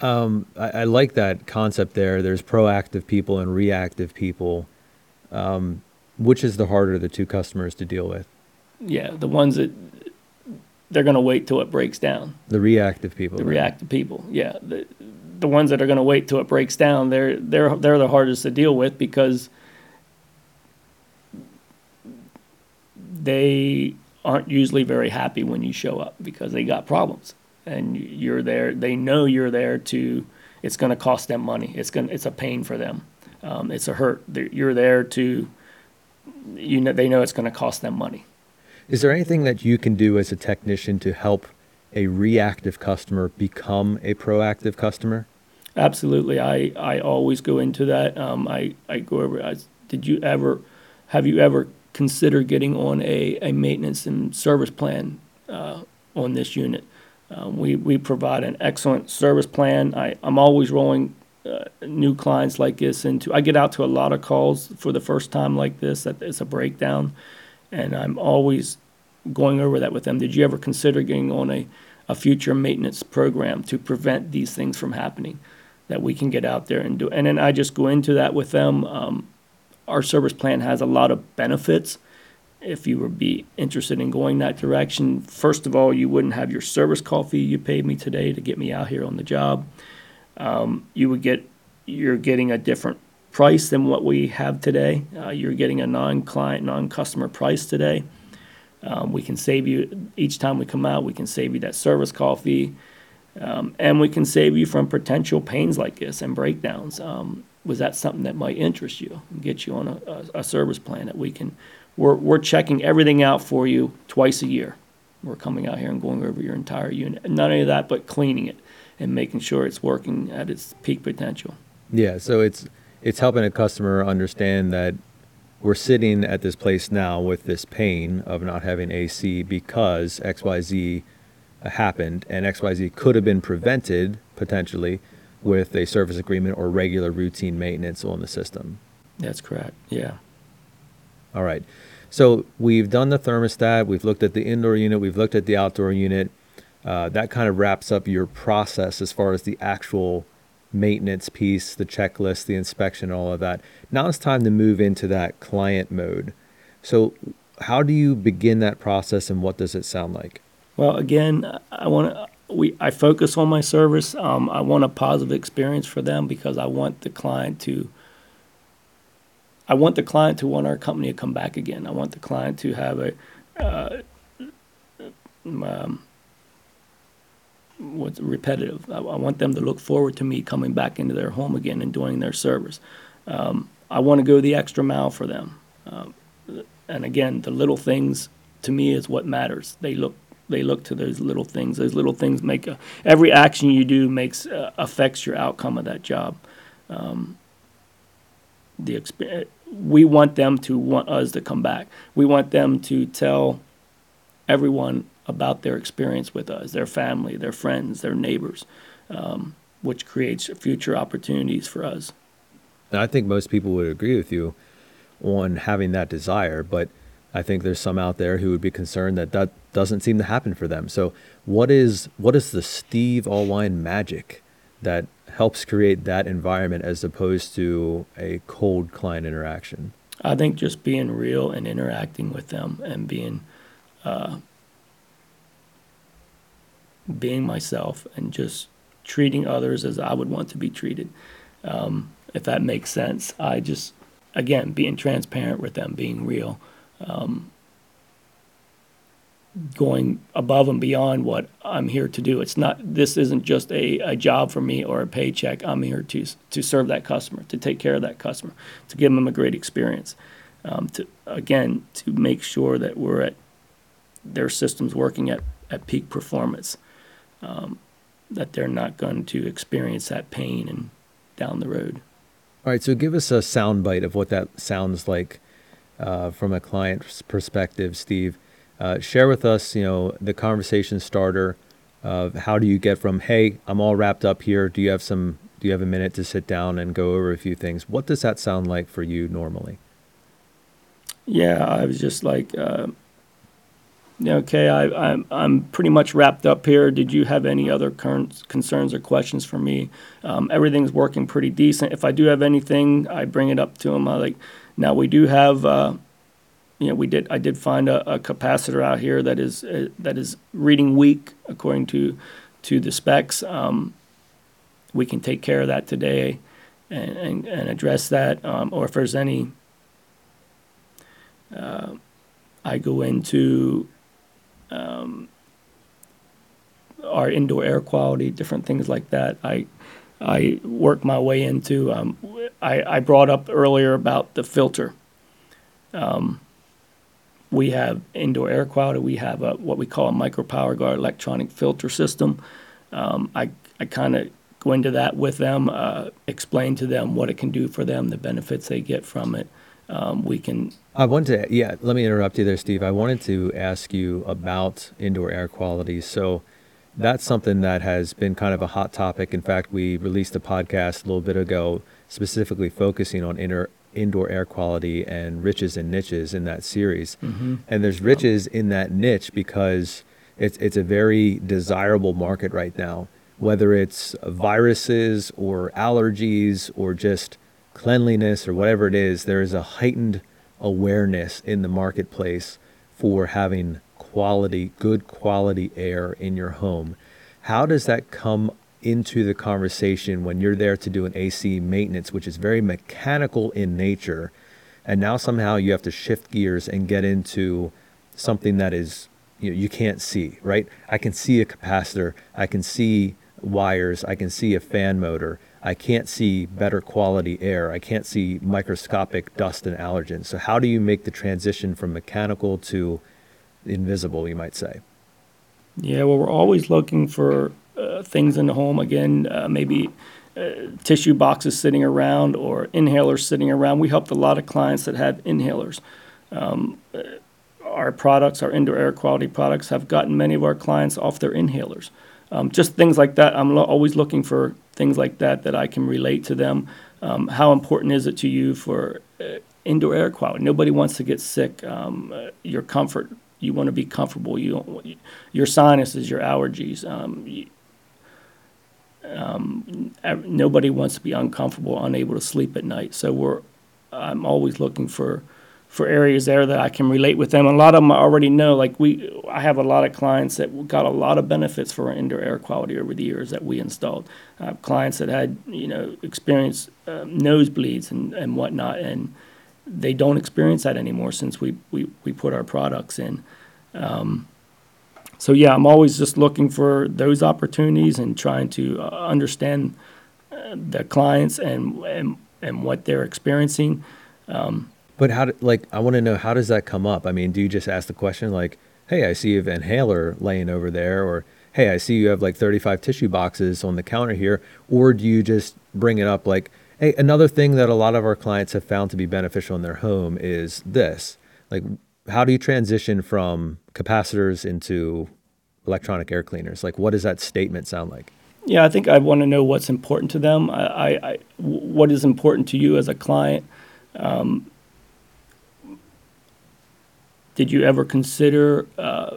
Um, I, I like that concept there. There's proactive people and reactive people. Um, which is the harder of the two customers to deal with? Yeah, the ones that they're going to wait till it breaks down. The reactive people. The right? reactive people, yeah. The, the ones that are going to wait till it breaks down, they're they're they're the hardest to deal with because they aren't usually very happy when you show up because they got problems. And you're there. They know you're there to. It's going to cost them money. It's going. It's a pain for them. Um, it's a hurt. They're, you're there to. You know. They know it's going to cost them money. Is there anything that you can do as a technician to help a reactive customer become a proactive customer? Absolutely. I, I always go into that. Um, I I go over. I, did you ever? Have you ever considered getting on a, a maintenance and service plan uh, on this unit? Um, we, we provide an excellent service plan. I, I'm always rolling uh, new clients like this into. I get out to a lot of calls for the first time like this. That it's a breakdown, and I'm always going over that with them. Did you ever consider getting on a, a future maintenance program to prevent these things from happening? That we can get out there and do. And then I just go into that with them. Um, our service plan has a lot of benefits. If you would be interested in going that direction, first of all, you wouldn't have your service call fee you paid me today to get me out here on the job. Um, you would get, you're getting a different price than what we have today. Uh, you're getting a non-client, non-customer price today. Um, we can save you, each time we come out, we can save you that service call fee. Um, and we can save you from potential pains like this and breakdowns. Um, was that something that might interest you and get you on a, a, a service plan that we can... We're we're checking everything out for you twice a year. We're coming out here and going over your entire unit. And not only that, but cleaning it and making sure it's working at its peak potential. Yeah, so it's it's helping a customer understand that we're sitting at this place now with this pain of not having A C because X Y Z happened, and X Y Z could have been prevented potentially with a service agreement or regular routine maintenance on the system. That's correct, yeah. All right. So we've done the thermostat. We've looked at the indoor unit. We've looked at the outdoor unit. Uh, that kind of wraps up your process as far as the actual maintenance piece, the checklist, the inspection, all of that. Now it's time to move into that client mode. So how do you begin that process, and what does it sound like? Well, again, I want to we I focus on my service. Um, I want a positive experience for them because I want the client to. I want the client to want our company to come back again. I want the client to have a, uh, um, what's repetitive. I, I want them to look forward to me coming back into their home again and doing their service. Um, I want to go the extra mile for them. Um, and again, the little things to me is what matters. They look, they look to those little things. Those little things make a, every action you do makes uh, affects your outcome of that job. Um, the experience. We want them to want us to come back. We want them to tell everyone about their experience with us, their family, their friends, their neighbors, um, which creates future opportunities for us. And I think most people would agree with you on having that desire, but I think there's some out there who would be concerned that that doesn't seem to happen for them. So what is what is the Steve Allwine magic that helps create that environment as opposed to a cold client interaction? I think just being real and interacting with them and being uh, being myself and just treating others as I would want to be treated, um, if that makes sense. I just, again, being transparent with them, being real, um, going above and beyond what I'm here to do. It's not, this isn't just a, a job for me or a paycheck. I'm here to to serve that customer, to take care of that customer, to give them a great experience, um, to again, to make sure that we're at their systems working at, at peak performance, um, that they're not going to experience that pain and down the road. All right, so give us a soundbite of what that sounds like uh, from a client's perspective, Steve. Uh, share with us, you know, the conversation starter. Uh, how do you get from, hey, I'm all wrapped up here, do you have some, do you have a minute to sit down and go over a few things? What does that sound like for you normally? Yeah, I was just like, uh, okay, I, I'm I'm pretty much wrapped up here. Did you have any other concerns or questions for me? Um, everything's working pretty decent. If I do have anything, I bring it up to them. I like, now we do have. Uh, You know, we did. I did find a, a capacitor out here that is uh, that is reading weak according to to the specs. Um, we can take care of that today, and and, and address that. Um, or if there's any, uh, I go into um, our indoor air quality, different things like that. I I work my way into. Um, I I brought up earlier about the filter. Um, We have indoor air quality. We have a, what we call a MicroPowerGuard electronic filter system. Um, I I kind of go into that with them, uh, explain to them what it can do for them, the benefits they get from it. Um, we can. I wanted to, yeah. Let me interrupt you there, Steve. I wanted to ask you about indoor air quality. So that's something that has been kind of a hot topic. In fact, we released a podcast a little bit ago, specifically focusing on indoor. indoor air quality and riches and niches in that series. Mm-hmm. And there's riches in that niche because it's it's a very desirable market right now, whether it's viruses or allergies or just cleanliness or whatever it is. There is a heightened awareness in the marketplace for having quality, good quality air in your home. How does that come into the conversation when you're there to do an A C maintenance, which is very mechanical in nature, and now somehow you have to shift gears and get into something that is, you know, you can't see, right? I can see a capacitor, I can see wires, I can see a fan motor, I can't see better quality air, I can't see microscopic dust and allergens. So how do you make the transition from mechanical to invisible, you might say? Yeah, well, we're always looking for Uh, things in the home, again, uh, maybe uh, tissue boxes sitting around or inhalers sitting around. We helped a lot of clients that had inhalers. Um, our products, our indoor air quality products, have gotten many of our clients off their inhalers. Um, just things like that. I'm lo- always looking for things like that that I can relate to them. Um, how important is it to you for uh, indoor air quality? Nobody wants to get sick. Um, uh, your comfort, you want to be comfortable. You don't, your sinuses, your allergies. Um, you, Um, nobody wants to be uncomfortable, unable to sleep at night. So we're, I'm always looking for, for areas there that I can relate with them. A lot of them I already know. Like we, I have a lot of clients that got a lot of benefits for our indoor air quality over the years that we installed. I have clients that had, you know, experienced uh, nosebleeds and, and whatnot, and they don't experience that anymore since we, we, we put our products in. Um, So, yeah, I'm always just looking for those opportunities and trying to uh, understand uh, the clients and, and and what they're experiencing. Um, but how, do, like, I want to know, how does that come up? I mean, do you just ask the question like, hey, I see you have an inhaler laying over there, or hey, I see you have like thirty-five tissue boxes on the counter here, or do you just bring it up like, hey, another thing that a lot of our clients have found to be beneficial in their home is this? Like, how do you transition from capacitors into electronic air cleaners? Like, what does that statement sound like? Yeah, I think I want to know what's important to them. I, I, I what is important to you as a client? Um, did you ever consider uh,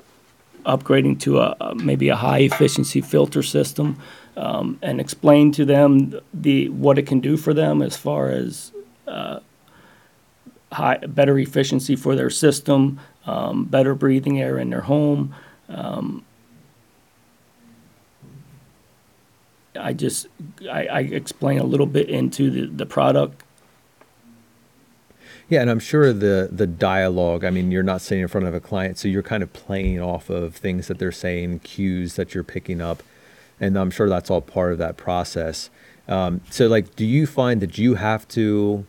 upgrading to a, a maybe a high efficiency filter system? Um, and explain to them the what it can do for them as far as uh, high, better efficiency for their system, um, better breathing air in their home. Um, I just, I, I explain a little bit into the, the product. Yeah, and I'm sure the, the dialogue, I mean, you're not sitting in front of a client, so you're kind of playing off of things that they're saying, cues that you're picking up, and I'm sure that's all part of that process. Um, so, like, do you find that you have to...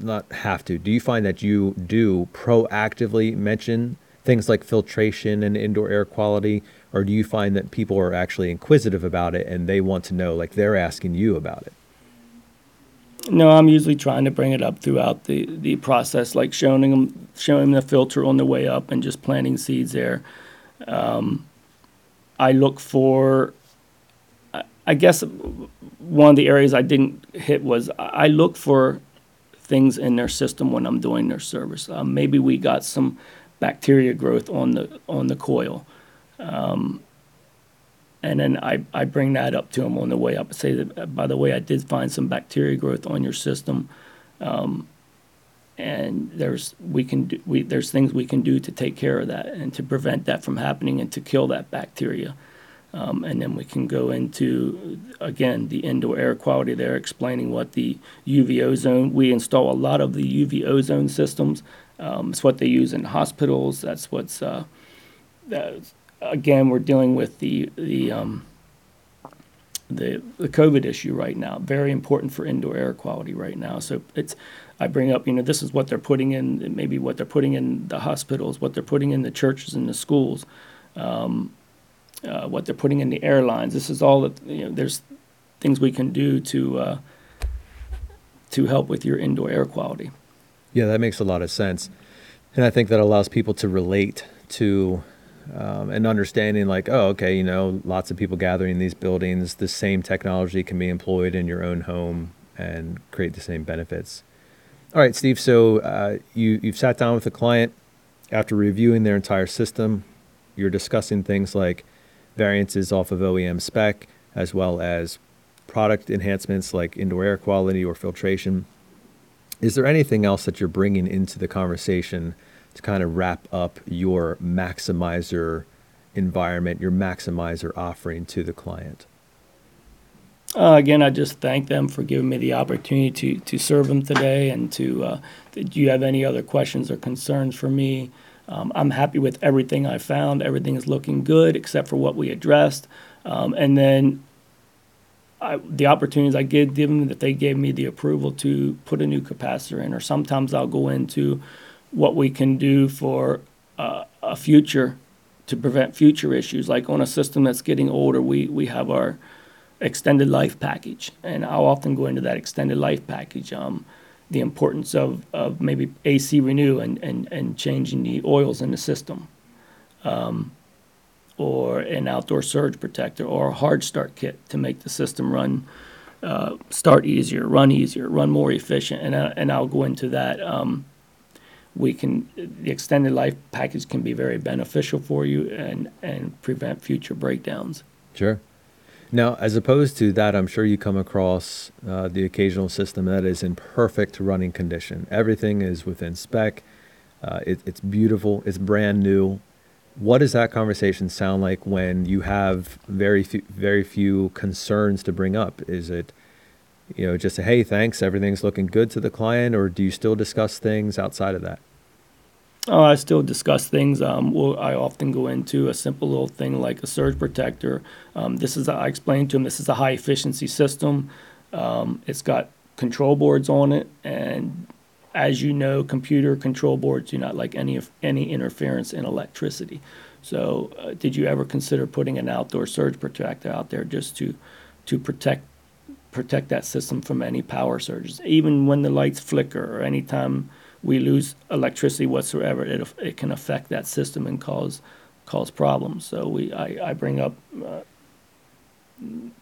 not have to, do you find that you do proactively mention things like filtration and indoor air quality, or do you find that people are actually inquisitive about it and they want to know, like they're asking you about it? No, I'm usually trying to bring it up throughout the, the process, like showing them, showing them the filter on the way up and just planting seeds there. Um, I look for, I guess one of the areas I didn't hit was I look for things in their system when I'm doing their service. Um, maybe we got some bacteria growth on the on the coil. Um, and then I, I bring that up to them on the way up. I say, that, by the way, I did find some bacteria growth on your system. Um, and there's we can do, we there's things we can do to take care of that and to prevent that from happening and to kill that bacteria. Um, and then we can go into, again, the indoor air quality there, explaining what the U V O zone, we install a lot of the U V O zone systems. Um, it's what they use in hospitals. That's what's, uh, that's, again, we're dealing with the the, um, the the COVID issue right now. Very important for indoor air quality right now. So it's, I bring up, you know, this is what they're putting in, maybe what they're putting in the hospitals, what they're putting in the churches and the schools. Um, Uh, what they're putting in the airlines. This is all that, you know, there's things we can do to uh, to help with your indoor air quality. Yeah, that makes a lot of sense. And I think that allows people to relate to um, an understanding like, oh, okay, you know, lots of people gathering in these buildings, the same technology can be employed in your own home and create the same benefits. All right, Steve, so uh, you, you've sat down with a client after reviewing their entire system. You're discussing things like variances off of O E M spec, as well as product enhancements like indoor air quality or filtration. Is there anything else that you're bringing into the conversation to kind of wrap up your maximizer environment, your maximizer offering to the client? Uh, again, I just thank them for giving me the opportunity to, to serve them today. And to, uh, do you have any other questions or concerns for me? Um, I'm happy with everything I found. Everything is looking good except for what we addressed. Um, and then I, the opportunities I give them, that they gave me the approval to put a new capacitor in, or sometimes I'll go into what we can do for uh, a future to prevent future issues. Like on a system that's getting older, we, we have our extended life package, and I'll often go into that extended life package. Um, the importance of, of maybe A C renew and, and, and changing the oils in the system, um, or an outdoor surge protector, or a hard start kit to make the system run, uh, start easier, run easier, run more efficient, and, uh, and I'll go into that. Um, we can, the extended life package can be very beneficial for you and, and prevent future breakdowns. Sure. Now, as opposed to that, I'm sure you come across uh, the occasional system that is in perfect running condition. Everything is within spec. Uh, it, it's beautiful. It's brand new. What does that conversation sound like when you have very few, very few concerns to bring up? Is it, you know, just a, hey, thanks, everything's looking good to the client, or do you still discuss things outside of that? Oh, I still discuss things. Um, well, I often go into a simple little thing like a surge protector. Um, this is, I explained to them, this is a high efficiency system. Um, it's got control boards on it, and as you know, computer control boards do not like any any interference in electricity. So, uh, did you ever consider putting an outdoor surge protector out there just to to protect protect that system from any power surges, even when the lights flicker or anytime we lose electricity whatsoever, it it can affect that system and cause cause problems. So we I, I bring up uh,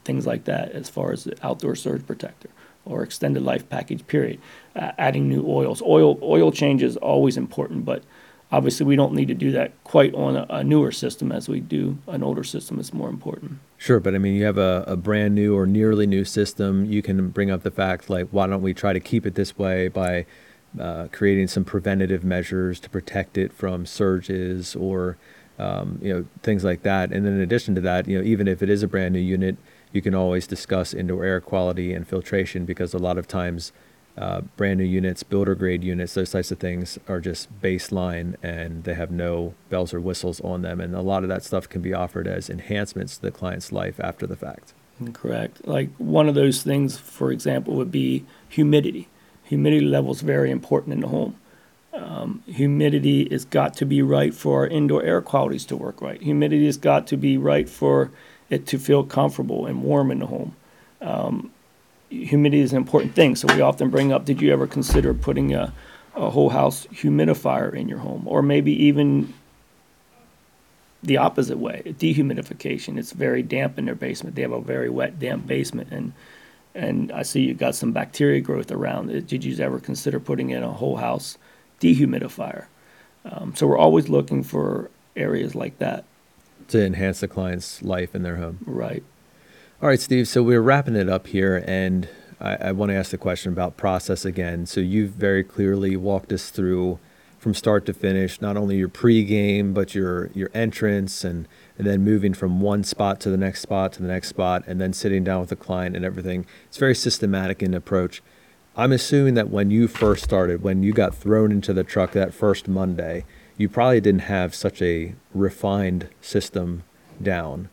things like that as far as the outdoor surge protector or extended life package period. Uh, adding new oils. Oil oil change is always important, but obviously we don't need to do that quite on a, a newer system as we do an older system. It's more important. Sure, but I mean, you have a, a brand new or nearly new system. You can bring up the fact, like, why don't we try to keep it this way by Uh, creating some preventative measures to protect it from surges or, um, you know, things like that. And then in addition to that, you know, even if it is a brand new unit, you can always discuss indoor air quality and filtration, because a lot of times uh, brand new units, builder grade units, those types of things are just baseline and they have no bells or whistles on them. And a lot of that stuff can be offered as enhancements to the client's life after the fact. Correct. Like one of those things, for example, would be humidity. Humidity level is very important in the home. Um, humidity has got to be right for our indoor air qualities to work right. Humidity has got to be right for it to feel comfortable and warm in the home. Um, humidity is an important thing, so we often bring up, did you ever consider putting a, a whole house humidifier in your home? Or maybe even the opposite way, dehumidification. It's very damp in their basement. They have a very wet, damp basement, and and I see you've got some bacteria growth around. Did you ever consider putting in a whole house dehumidifier? Um, so we're always looking for areas like that to enhance the client's life in their home. Right. All right, Steve. So we're wrapping it up here, and I, I want to ask the question about process again. So you've very clearly walked us through from start to finish, not only your pregame, but your your entrance, and, and then moving from one spot to the next spot to the next spot, and then sitting down with the client and everything. It's very systematic in approach. I'm assuming that when you first started, when you got thrown into the truck that first Monday, you probably didn't have such a refined system down.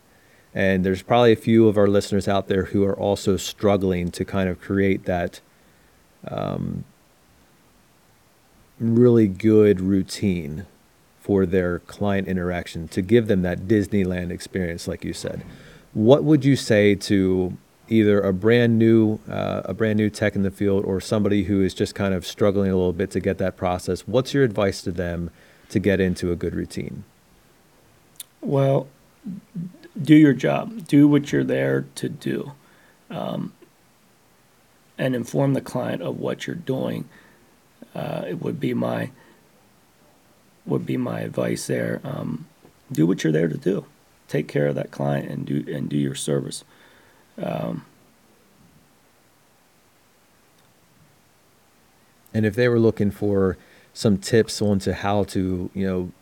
And there's probably a few of our listeners out there who are also struggling to kind of create that um, really good routine for their client interaction to give them that Disneyland experience, like you said. What would you say to either a brand new uh, a brand new tech in the field or somebody who is just kind of struggling a little bit to get that process? What's your advice to them to get into a good routine? Well, do your job. Do what you're there to do, um, and inform the client of what you're doing. Uh, it would be my would be my advice there. Um, do what you're there to do. Take care of that client and do and do your service. Um, and if they were looking for some tips on to how to, you know,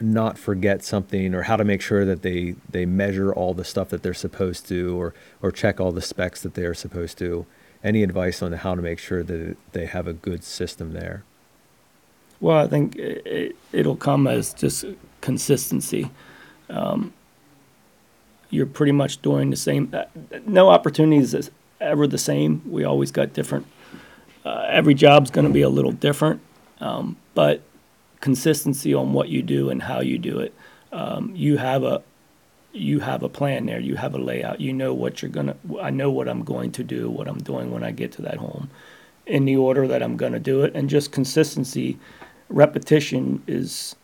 not forget something, or how to make sure that they, they measure all the stuff that they're supposed to, or, or check all the specs that they're supposed to, any advice on how to make sure that they have a good system there? Well, I think it, it, it'll come as just consistency. Um, you're pretty much doing the same. No opportunity is ever the same. We always got different. Uh, every job's going to be a little different, um, but consistency on what you do and how you do it. Um, you have a you have a plan there. You have a layout. You know what you're gonna. I know what I'm going to do. What I'm doing when I get to that home, in the order that I'm going to do it, and just consistency, repetition is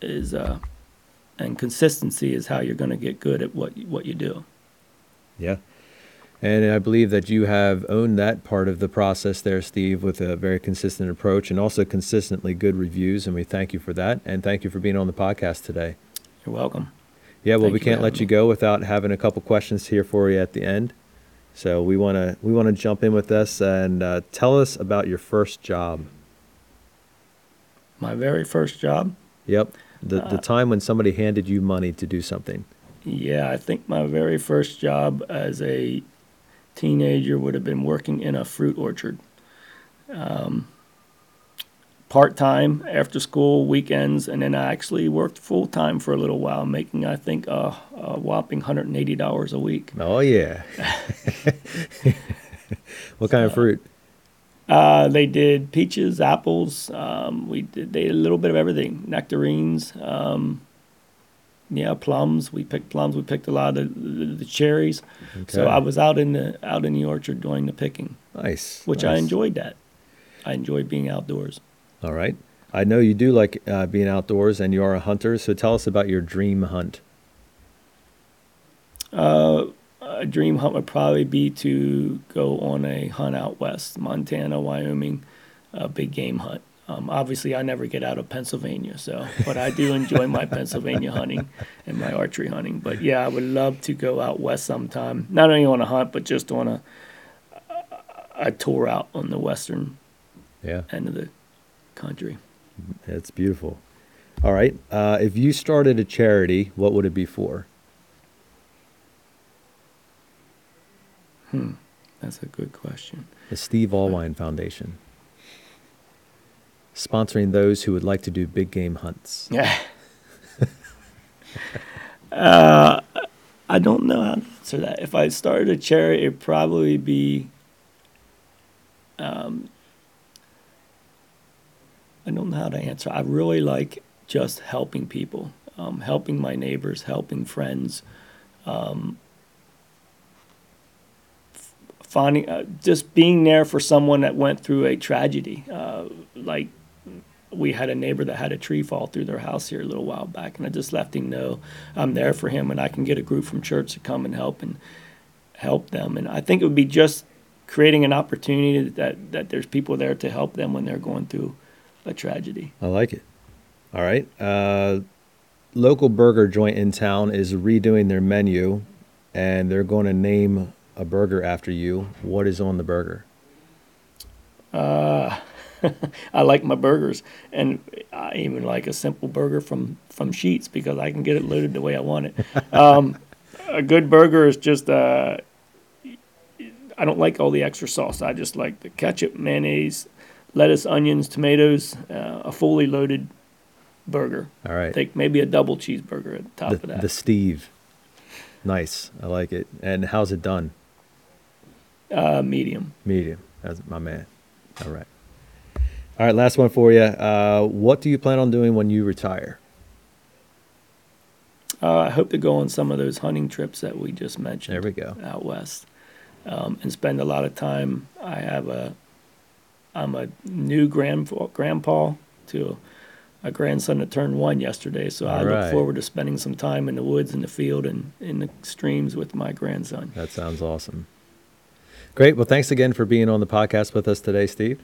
is uh, and consistency is how you're going to get good at what what you do. Yeah. And I believe that you have owned that part of the process there, Steve, with a very consistent approach and also consistently good reviews. And we thank you for that. And thank you for being on the podcast today. You're welcome. Yeah, well, thank we can't let you go without having a couple questions here for you at the end. So we want to we want to jump in with this and uh, tell us about your first job. My very first job? Yep. The, uh, the time when somebody handed you money to do something. Yeah, I think my very first job as a teenager would have been working in a fruit orchard, um, part-time, after school, weekends, and then I actually worked full-time for a little while, making, I think, a, a whopping one hundred eighty dollars a week. Oh, yeah. What kind so, of fruit? Uh, they did peaches, apples. Um, we did, they did a little bit of everything, nectarines, um yeah, plums. We picked plums. We picked a lot of the, the, the cherries. Okay. So I was out in the out in the orchard doing the picking. Nice. Which nice. I enjoyed that. I enjoyed being outdoors. All right. I know you do like uh, being outdoors, and you are a hunter. So tell us about your dream hunt. Uh, a dream hunt would probably be to go on a hunt out west, Montana, Wyoming, a big game hunt. Um, obviously, I never get out of Pennsylvania, so but I do enjoy my Pennsylvania hunting and my archery hunting. But yeah, I would love to go out west sometime, not only on a hunt, but just on a a tour out on the western yeah. end of the country. That's beautiful. All right, uh, if you started a charity, what would it be for? Hmm, that's a good question. The Steve Allwine uh, Foundation. Sponsoring those who would like to do big game hunts. Yeah. uh, I don't know how to answer that. If I started a charity, it'd probably be. Um, I don't know how to answer. I really like just helping people, um, helping my neighbors, helping friends, um, f- finding uh, just being there for someone that went through a tragedy, uh, like. we had a neighbor that had a tree fall through their house here a little while back, and I just let him know I'm there for him, and I can get a group from church to come and help and help them. And I think it would be just creating an opportunity that, that there's people there to help them when they're going through a tragedy. I like it. All right. Uh, local burger joint in town is redoing their menu, and they're going to name a burger after you. What is on the burger? Uh, I like my burgers, and I even like a simple burger from, from Sheets because I can get it loaded the way I want it. Um, a good burger is just, uh, I don't like all the extra sauce. I just like the ketchup, mayonnaise, lettuce, onions, tomatoes, uh, a fully loaded burger. All right. Take maybe a double cheeseburger at the top the, of that. The Steve. Nice. I like it. And how's it done? Uh, medium. Medium. That's my man. All right. All right, last one for you. Uh, what do you plan on doing when you retire? Uh, I hope to go on some of those hunting trips that we just mentioned. There we go. Out west, um, and spend a lot of time. I have a, I'm a new grandpa, grandpa to a grandson that turned one yesterday. So All I right. look forward to spending some time in the woods, in the field, and in the streams with my grandson. That sounds awesome. Great. Well, thanks again for being on the podcast with us today, Steve.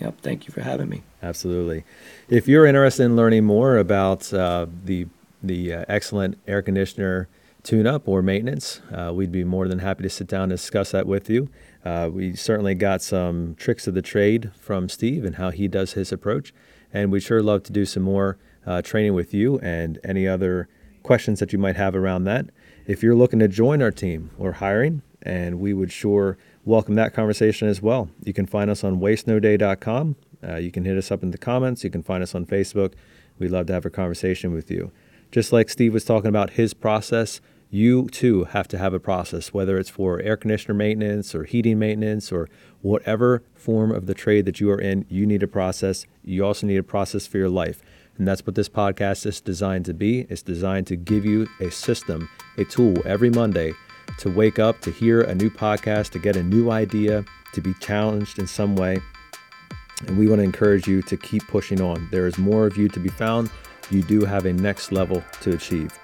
Yep. Thank you for having me. Absolutely. If you're interested in learning more about uh, the the uh, excellent air conditioner tune-up or maintenance, uh, we'd be more than happy to sit down and discuss that with you. Uh, we certainly got some tricks of the trade from Steve and how he does his approach, and we'd sure love to do some more uh, training with you and any other questions that you might have around that. If you're looking to join our team or hiring, and we would sure welcome that conversation as well. You can find us on waste no day dot com. Uh, you can hit us up in the comments. You can find us on Facebook. We'd love to have a conversation with you. Just like Steve was talking about his process, you too have to have a process, whether it's for air conditioner maintenance or heating maintenance or whatever form of the trade that you are in, you need a process. You also need a process for your life. And that's what this podcast is designed to be. It's designed to give you a system, a tool every Monday to wake up, to hear a new podcast, to get a new idea, to be challenged in some way. And we want to encourage you to keep pushing on. There is more of you to be found. You do have a next level to achieve.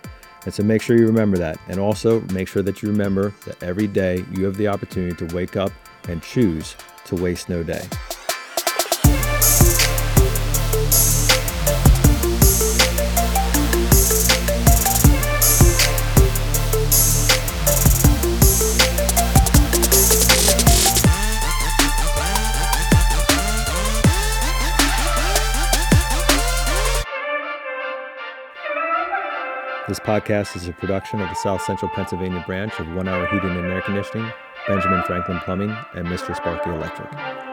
And so make sure you remember that. And also make sure that you remember that every day you have the opportunity to wake up and choose to waste no day. This podcast is a production of the South Central Pennsylvania branch of One Hour Heating and Air Conditioning, Benjamin Franklin Plumbing, and Mister Sparky Electric.